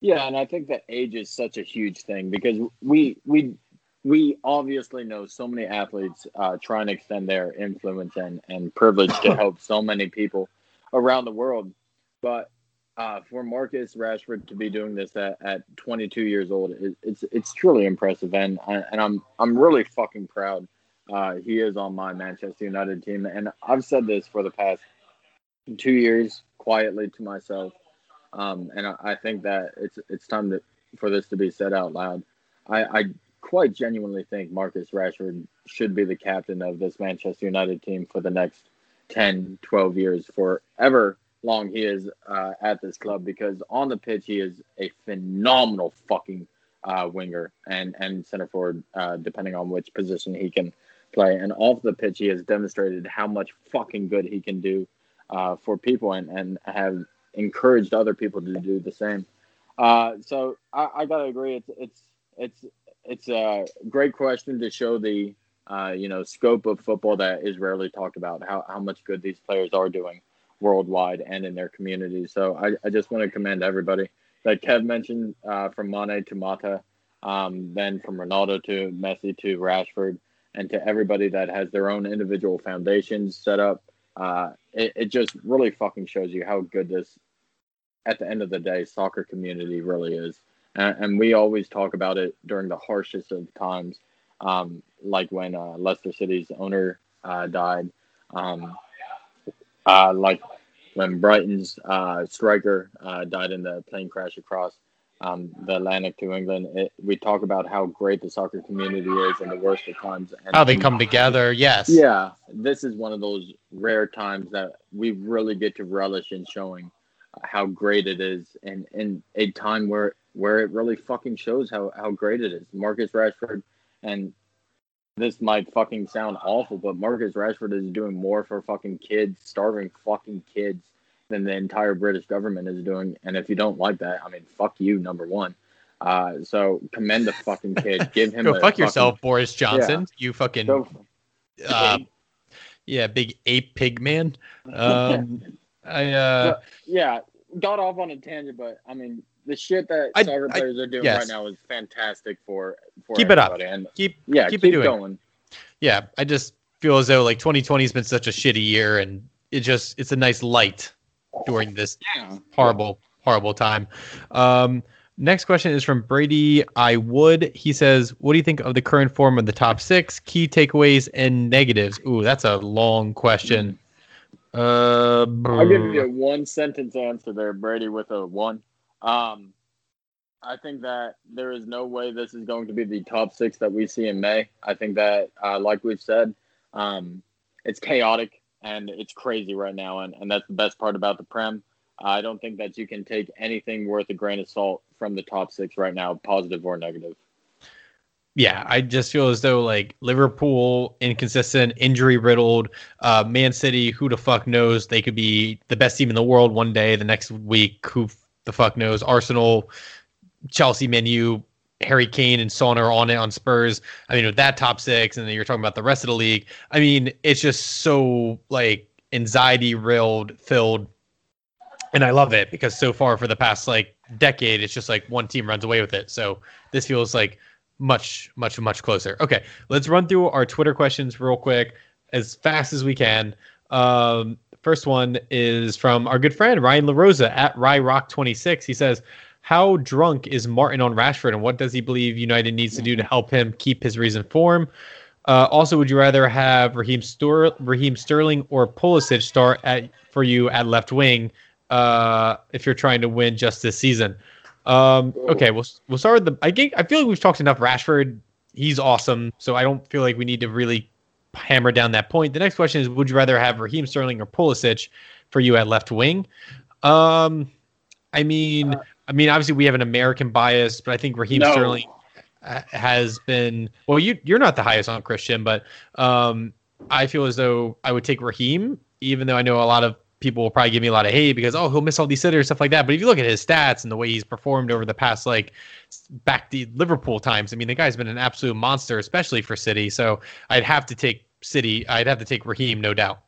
Yeah, and I think that age is such a huge thing because we we we obviously know so many athletes uh, trying to extend their influence and, and privilege to help so many people around the world. But uh, for Marcus Rashford to be doing this at, at twenty-two years old, it, it's it's truly impressive, and I, and I'm I'm really fucking proud Uh, he is on my Manchester United team. And I've said this for the past two years quietly to myself. Um, and I, I think that it's it's time to, for this to be said out loud. I, I quite genuinely think Marcus Rashford should be the captain of this Manchester United team for the next ten, twelve years, forever long he is uh, at this club, because on the pitch, he is a phenomenal fucking uh, winger and, and center forward, uh, depending on which position he can play. And off the pitch, he has demonstrated how much fucking good he can do uh, for people and, and have encouraged other people to do the same. Uh, so I, I gotta agree. It's, it's, it's, it's a great question to show the, uh, you know, scope of football that is rarely talked about, how, how much good these players are doing worldwide and in their communities. So I, I just want to commend everybody that Kev mentioned, uh, from Mane to Mata, um, then from Ronaldo to Messi to Rashford, and to everybody that has their own individual foundations set up. Uh, it, it just really fucking shows you how good this, at the end of the day, soccer community really is. And, and we always talk about it during the harshest of times, um, like when uh, Leicester City's owner uh, died, um, uh, like when Brighton's uh, striker uh, died in the plane crash across um, the Atlantic to England. It, we talk about how great the soccer community is in the worst of times. And how they come together, yes. Yeah, this is one of those rare times that we really get to relish in showing how great it is, and in a time where where it really fucking shows how, how great it is. Marcus Rashford, and this might fucking sound awful, but Marcus Rashford is doing more for fucking kids, starving fucking kids, than the entire British government is doing. And if you don't like that, I mean, fuck you, number one. Uh, so commend the fucking kid. Give him Go a fuck fucking, yourself, Boris Johnson. Yeah. You fucking... So, uh, yeah, big ape pig man. Um, I, uh... so, yeah, got off on a tangent, but I mean... The shit that I, soccer players I, are doing yes. right now is fantastic for, for keep everybody. It up. And keep yeah, keep, keep it doing. going. Yeah, I just feel as though like twenty twenty has been such a shitty year, and it just it's a nice light during this yeah. horrible horrible time. Um, next question is from Brady I Wood. He says, "What do you think of the current form of the top six? Key takeaways and negatives." Ooh, that's a long question. Uh, I'll give you a one sentence answer there, Brady, with a one. Um, I think that there is no way this is going to be the top six that we see in May. I think that, uh, like we've said, um, it's chaotic and it's crazy right now. And, and that's the best part about the Prem. I don't think that you can take anything worth a grain of salt from the top six right now, positive or negative. Yeah, I just feel as though like Liverpool, inconsistent, injury riddled, uh, Man City, who the fuck knows? They could be the best team in the world one day, the next week, who the fuck knows? Arsenal, Chelsea, Man U, Harry Kane, and Son are on it on Spurs. I mean, with that top six, and then you're talking about the rest of the league. I mean, it's just so like anxiety riddled, filled, and I love it because so far for the past like decade, it's just like one team runs away with it. So this feels like much, much, much closer. Okay, let's run through our Twitter questions real quick as fast as we can. Um, First one is from our good friend, Ryan LaRosa at Ryrock twenty-six. He says, how drunk is Martin on Rashford, and what does he believe United needs to do to help him keep his recent form? Uh, also, would you rather have Raheem, Stur- Raheem Sterling or Pulisic start at, for you at left wing uh, if you're trying to win just this season? Um, okay, we'll, we'll start with the... I, think, I feel like we've talked enough Rashford. He's awesome, so I don't feel like we need to really... hammer down that point. The next question is, would you rather have Raheem Sterling or Pulisic for you at left wing? Um, I mean, uh, I mean, obviously we have an American bias, but I think Raheem no. Sterling has been, well, you, you're not the highest on Christian, but um, I feel as though I would take Raheem, even though I know a lot of people will probably give me a lot of hate because, oh, he'll miss all these sitters, stuff like that. But if you look at his stats and the way he's performed over the past, like, back to Liverpool times, I mean, the guy's been an absolute monster, especially for City. So I'd have to take City. I'd have to take Raheem, no doubt.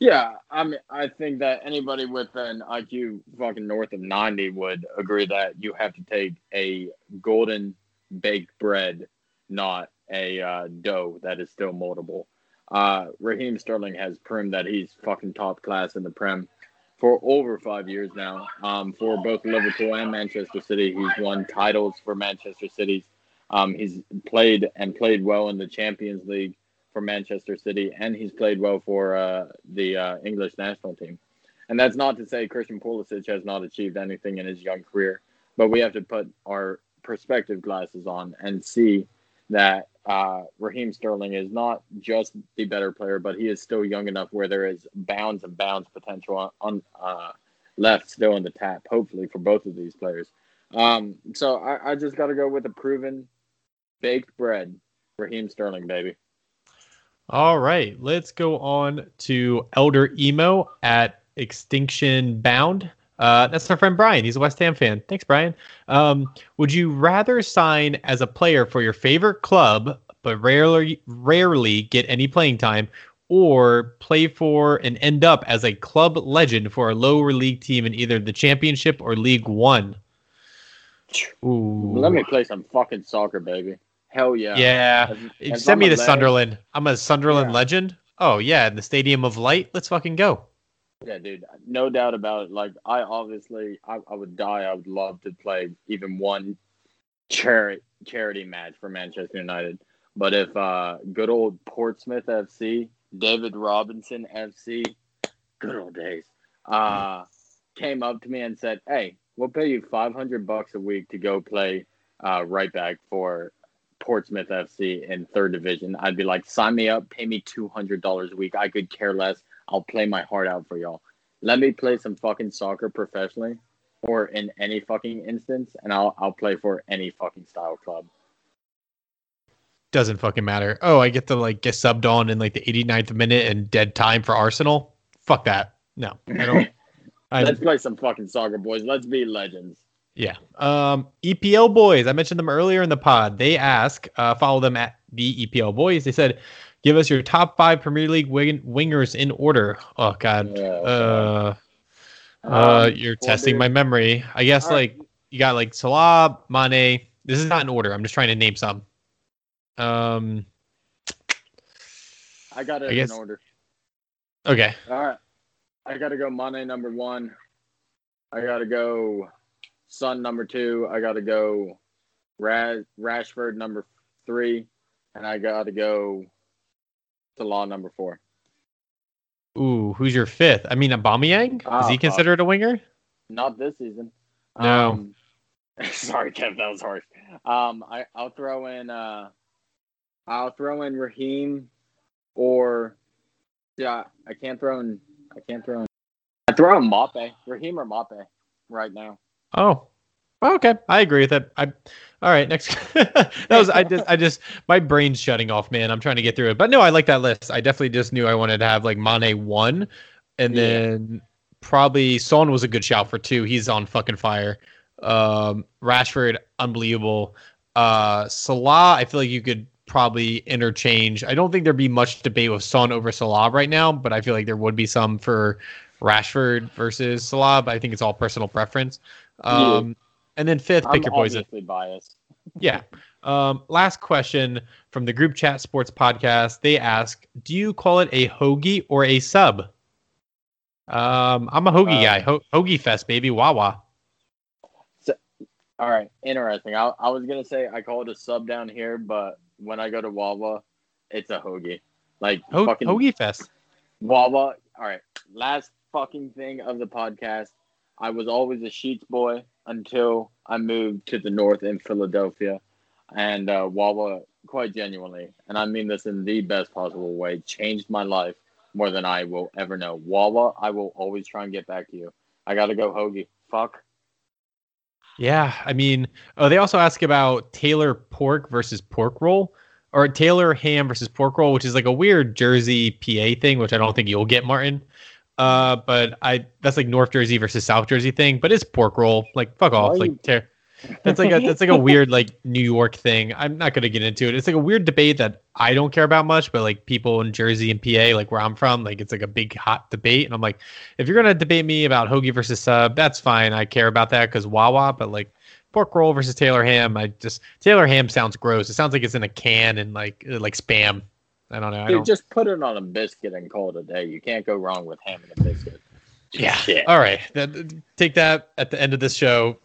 Yeah, I mean, I think that anybody with an I Q fucking north of ninety would agree that you have to take a golden baked bread, not a uh, dough that is still moldable. Uh, Raheem Sterling has proven that he's fucking top class in the Prem for over five years now. Um, for both Liverpool and Manchester City, he's won titles for Manchester City's Um, he's played and played well in the Champions League for Manchester City, and he's played well for uh, the uh, English national team. And that's not to say Christian Pulisic has not achieved anything in his young career, but we have to put our perspective glasses on and see that uh, Raheem Sterling is not just the better player, but he is still young enough where there is bounds and bounds potential on, on uh, left still in the tap, hopefully, for both of these players. Um, so I, I just got to go with the proven baked bread, Raheem Sterling, baby. All right, let's go on to Elder Emo at Extinction Bound. Uh, that's our friend Brian. He's a West Ham fan. Thanks, Brian. Um, would you rather sign as a player for your favorite club, but rarely rarely get any playing time, or play for and end up as a club legend for a lower league team in either the Championship or League One? Ooh. Let me play some fucking soccer, baby. Hell yeah. Yeah. As, as Send I'm me to leg. Sunderland. I'm a Sunderland yeah. legend. Oh, yeah. The Stadium of Light. Let's fucking go. Yeah, dude, no doubt about it. Like, I obviously, I, I would die. I would love to play even one charity charity match for Manchester United. But if uh, good old Portsmouth F C, David Robinson F C, good old days, uh, came up to me and said, "Hey, we'll pay you five hundred bucks a week to go play uh, right back for Portsmouth F C in third division," I'd be like, "Sign me up. Pay me two hundred dollars a week. I could care less. I'll play my heart out for y'all. Let me play some fucking soccer professionally or in any fucking instance, and I'll I'll play for any fucking style club. Doesn't fucking matter. Oh, I get to like get subbed on in like the eighty-ninth minute and dead time for Arsenal. Fuck that. No, I don't. Let's I, play some fucking soccer, boys. Let's be legends." Yeah. Um, E P L Boys. I mentioned them earlier in the pod. They ask, uh, follow them at the E P L Boys. They said, "Give us your top five Premier League wing- wingers in order." Oh, God. Yeah, uh, um, uh, you're well, testing dude. my memory. I guess, All like, right. you got, like, Salah, Mane. This is not in order. I'm just trying to name some. Um, I got it I in guess. order. Okay. All right. I got to go Mane number one. I got to go Son number two. I got to go Ra- Rashford number three. And I got to go Salah number four. Ooh, who's your fifth? I mean, Aubameyang? Uh, Is he considered uh, a winger? Not this season. No. Um, sorry, Kev, that was harsh. Um, I, I'll throw in. Uh, I'll throw in Raheem, or yeah, I can't throw in. I can't throw in. I throw in Mbappe, Raheem or Mbappe, right now. Oh. Okay, I agree with that. I, all right, next. that was I just I just my brain's shutting off, man. I'm trying to get through it, but no, I like that list. I definitely just knew I wanted to have like Mane one, and yeah. then probably Son was a good shout for two. He's on fucking fire. Um, Rashford, unbelievable. Uh, Salah, I feel like you could probably interchange. I don't think there'd be much debate with Son over Salah right now, but I feel like there would be some for Rashford versus Salah. But I think it's all personal preference. Um, yeah. And then fifth, pick I'm your poison. Biased. yeah. Um, last question from the Group Chat Sports Podcast. They ask, do you call it a hoagie or a sub? Um, I'm a hoagie uh, guy. Ho- hoagie fest, baby. Wawa. So, all right. Interesting. I, I was going to say I call it a sub down here, but when I go to Wawa, it's a hoagie. Like Ho- fucking hoagie fest. Wawa. All right. Last fucking thing of the podcast. I was always a Sheets boy until I moved to the north in Philadelphia and uh, Wawa, quite genuinely, and I mean this in the best possible way, changed my life more than I will ever know. Wawa, I will always try and get back to you. I got to go hoagie. Fuck. Yeah, I mean, oh, they also ask about Taylor pork versus pork roll, or Taylor ham versus pork roll, which is like a weird Jersey P A thing, which I don't think you'll get, Martin. Uh, but I that's like North Jersey versus South Jersey thing, but it's pork roll. Like fuck off. Like ter- that's like a that's like a weird like New York thing. I'm not gonna get into it. It's like a weird debate that I don't care about much, but like people in Jersey and P A, like where I'm from, like it's like a big hot debate. And I'm like, if you're gonna debate me about hoagie versus sub, that's fine. I care about that because Wawa, but like pork roll versus Taylor ham, I just Taylor ham sounds gross. It sounds like it's in a can and like like Spam. I don't know. Dude, I don't... just put it on a biscuit and call it a day. You can't go wrong with ham and a biscuit. Yeah. yeah. All right. Take that at the end of this show.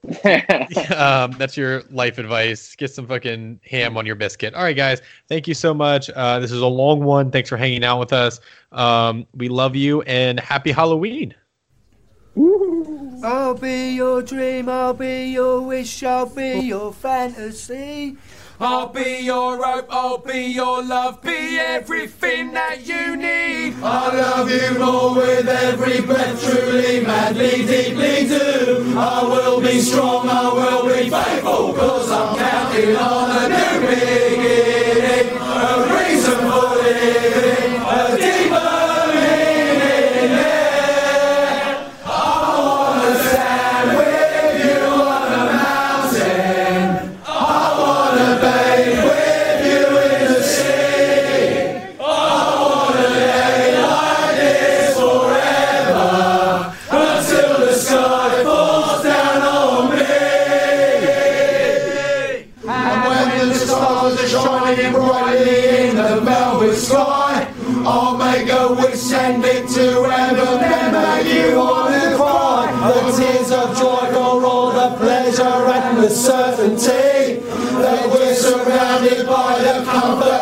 um, that's your life advice. Get some fucking ham on your biscuit. All right, guys. Thank you so much. Uh, this is a long one. Thanks for hanging out with us. Um, we love you and happy Halloween. Woo-hoo. I'll be your dream. I'll be your wish. I'll be your fantasy. I'll be your hope, I'll be your love, be everything that you need. I love you more with every breath, truly, madly, deeply do. I will be strong, I will be faithful, cause I'm counting on a new beginning, a reason for living, a deeper meaning. I wanna stand with you on a mountain, I wanna be I'll make a wish, send it to heaven, then make you want to cry. The tears of joy for all the pleasure and the certainty that we're surrounded by the comfort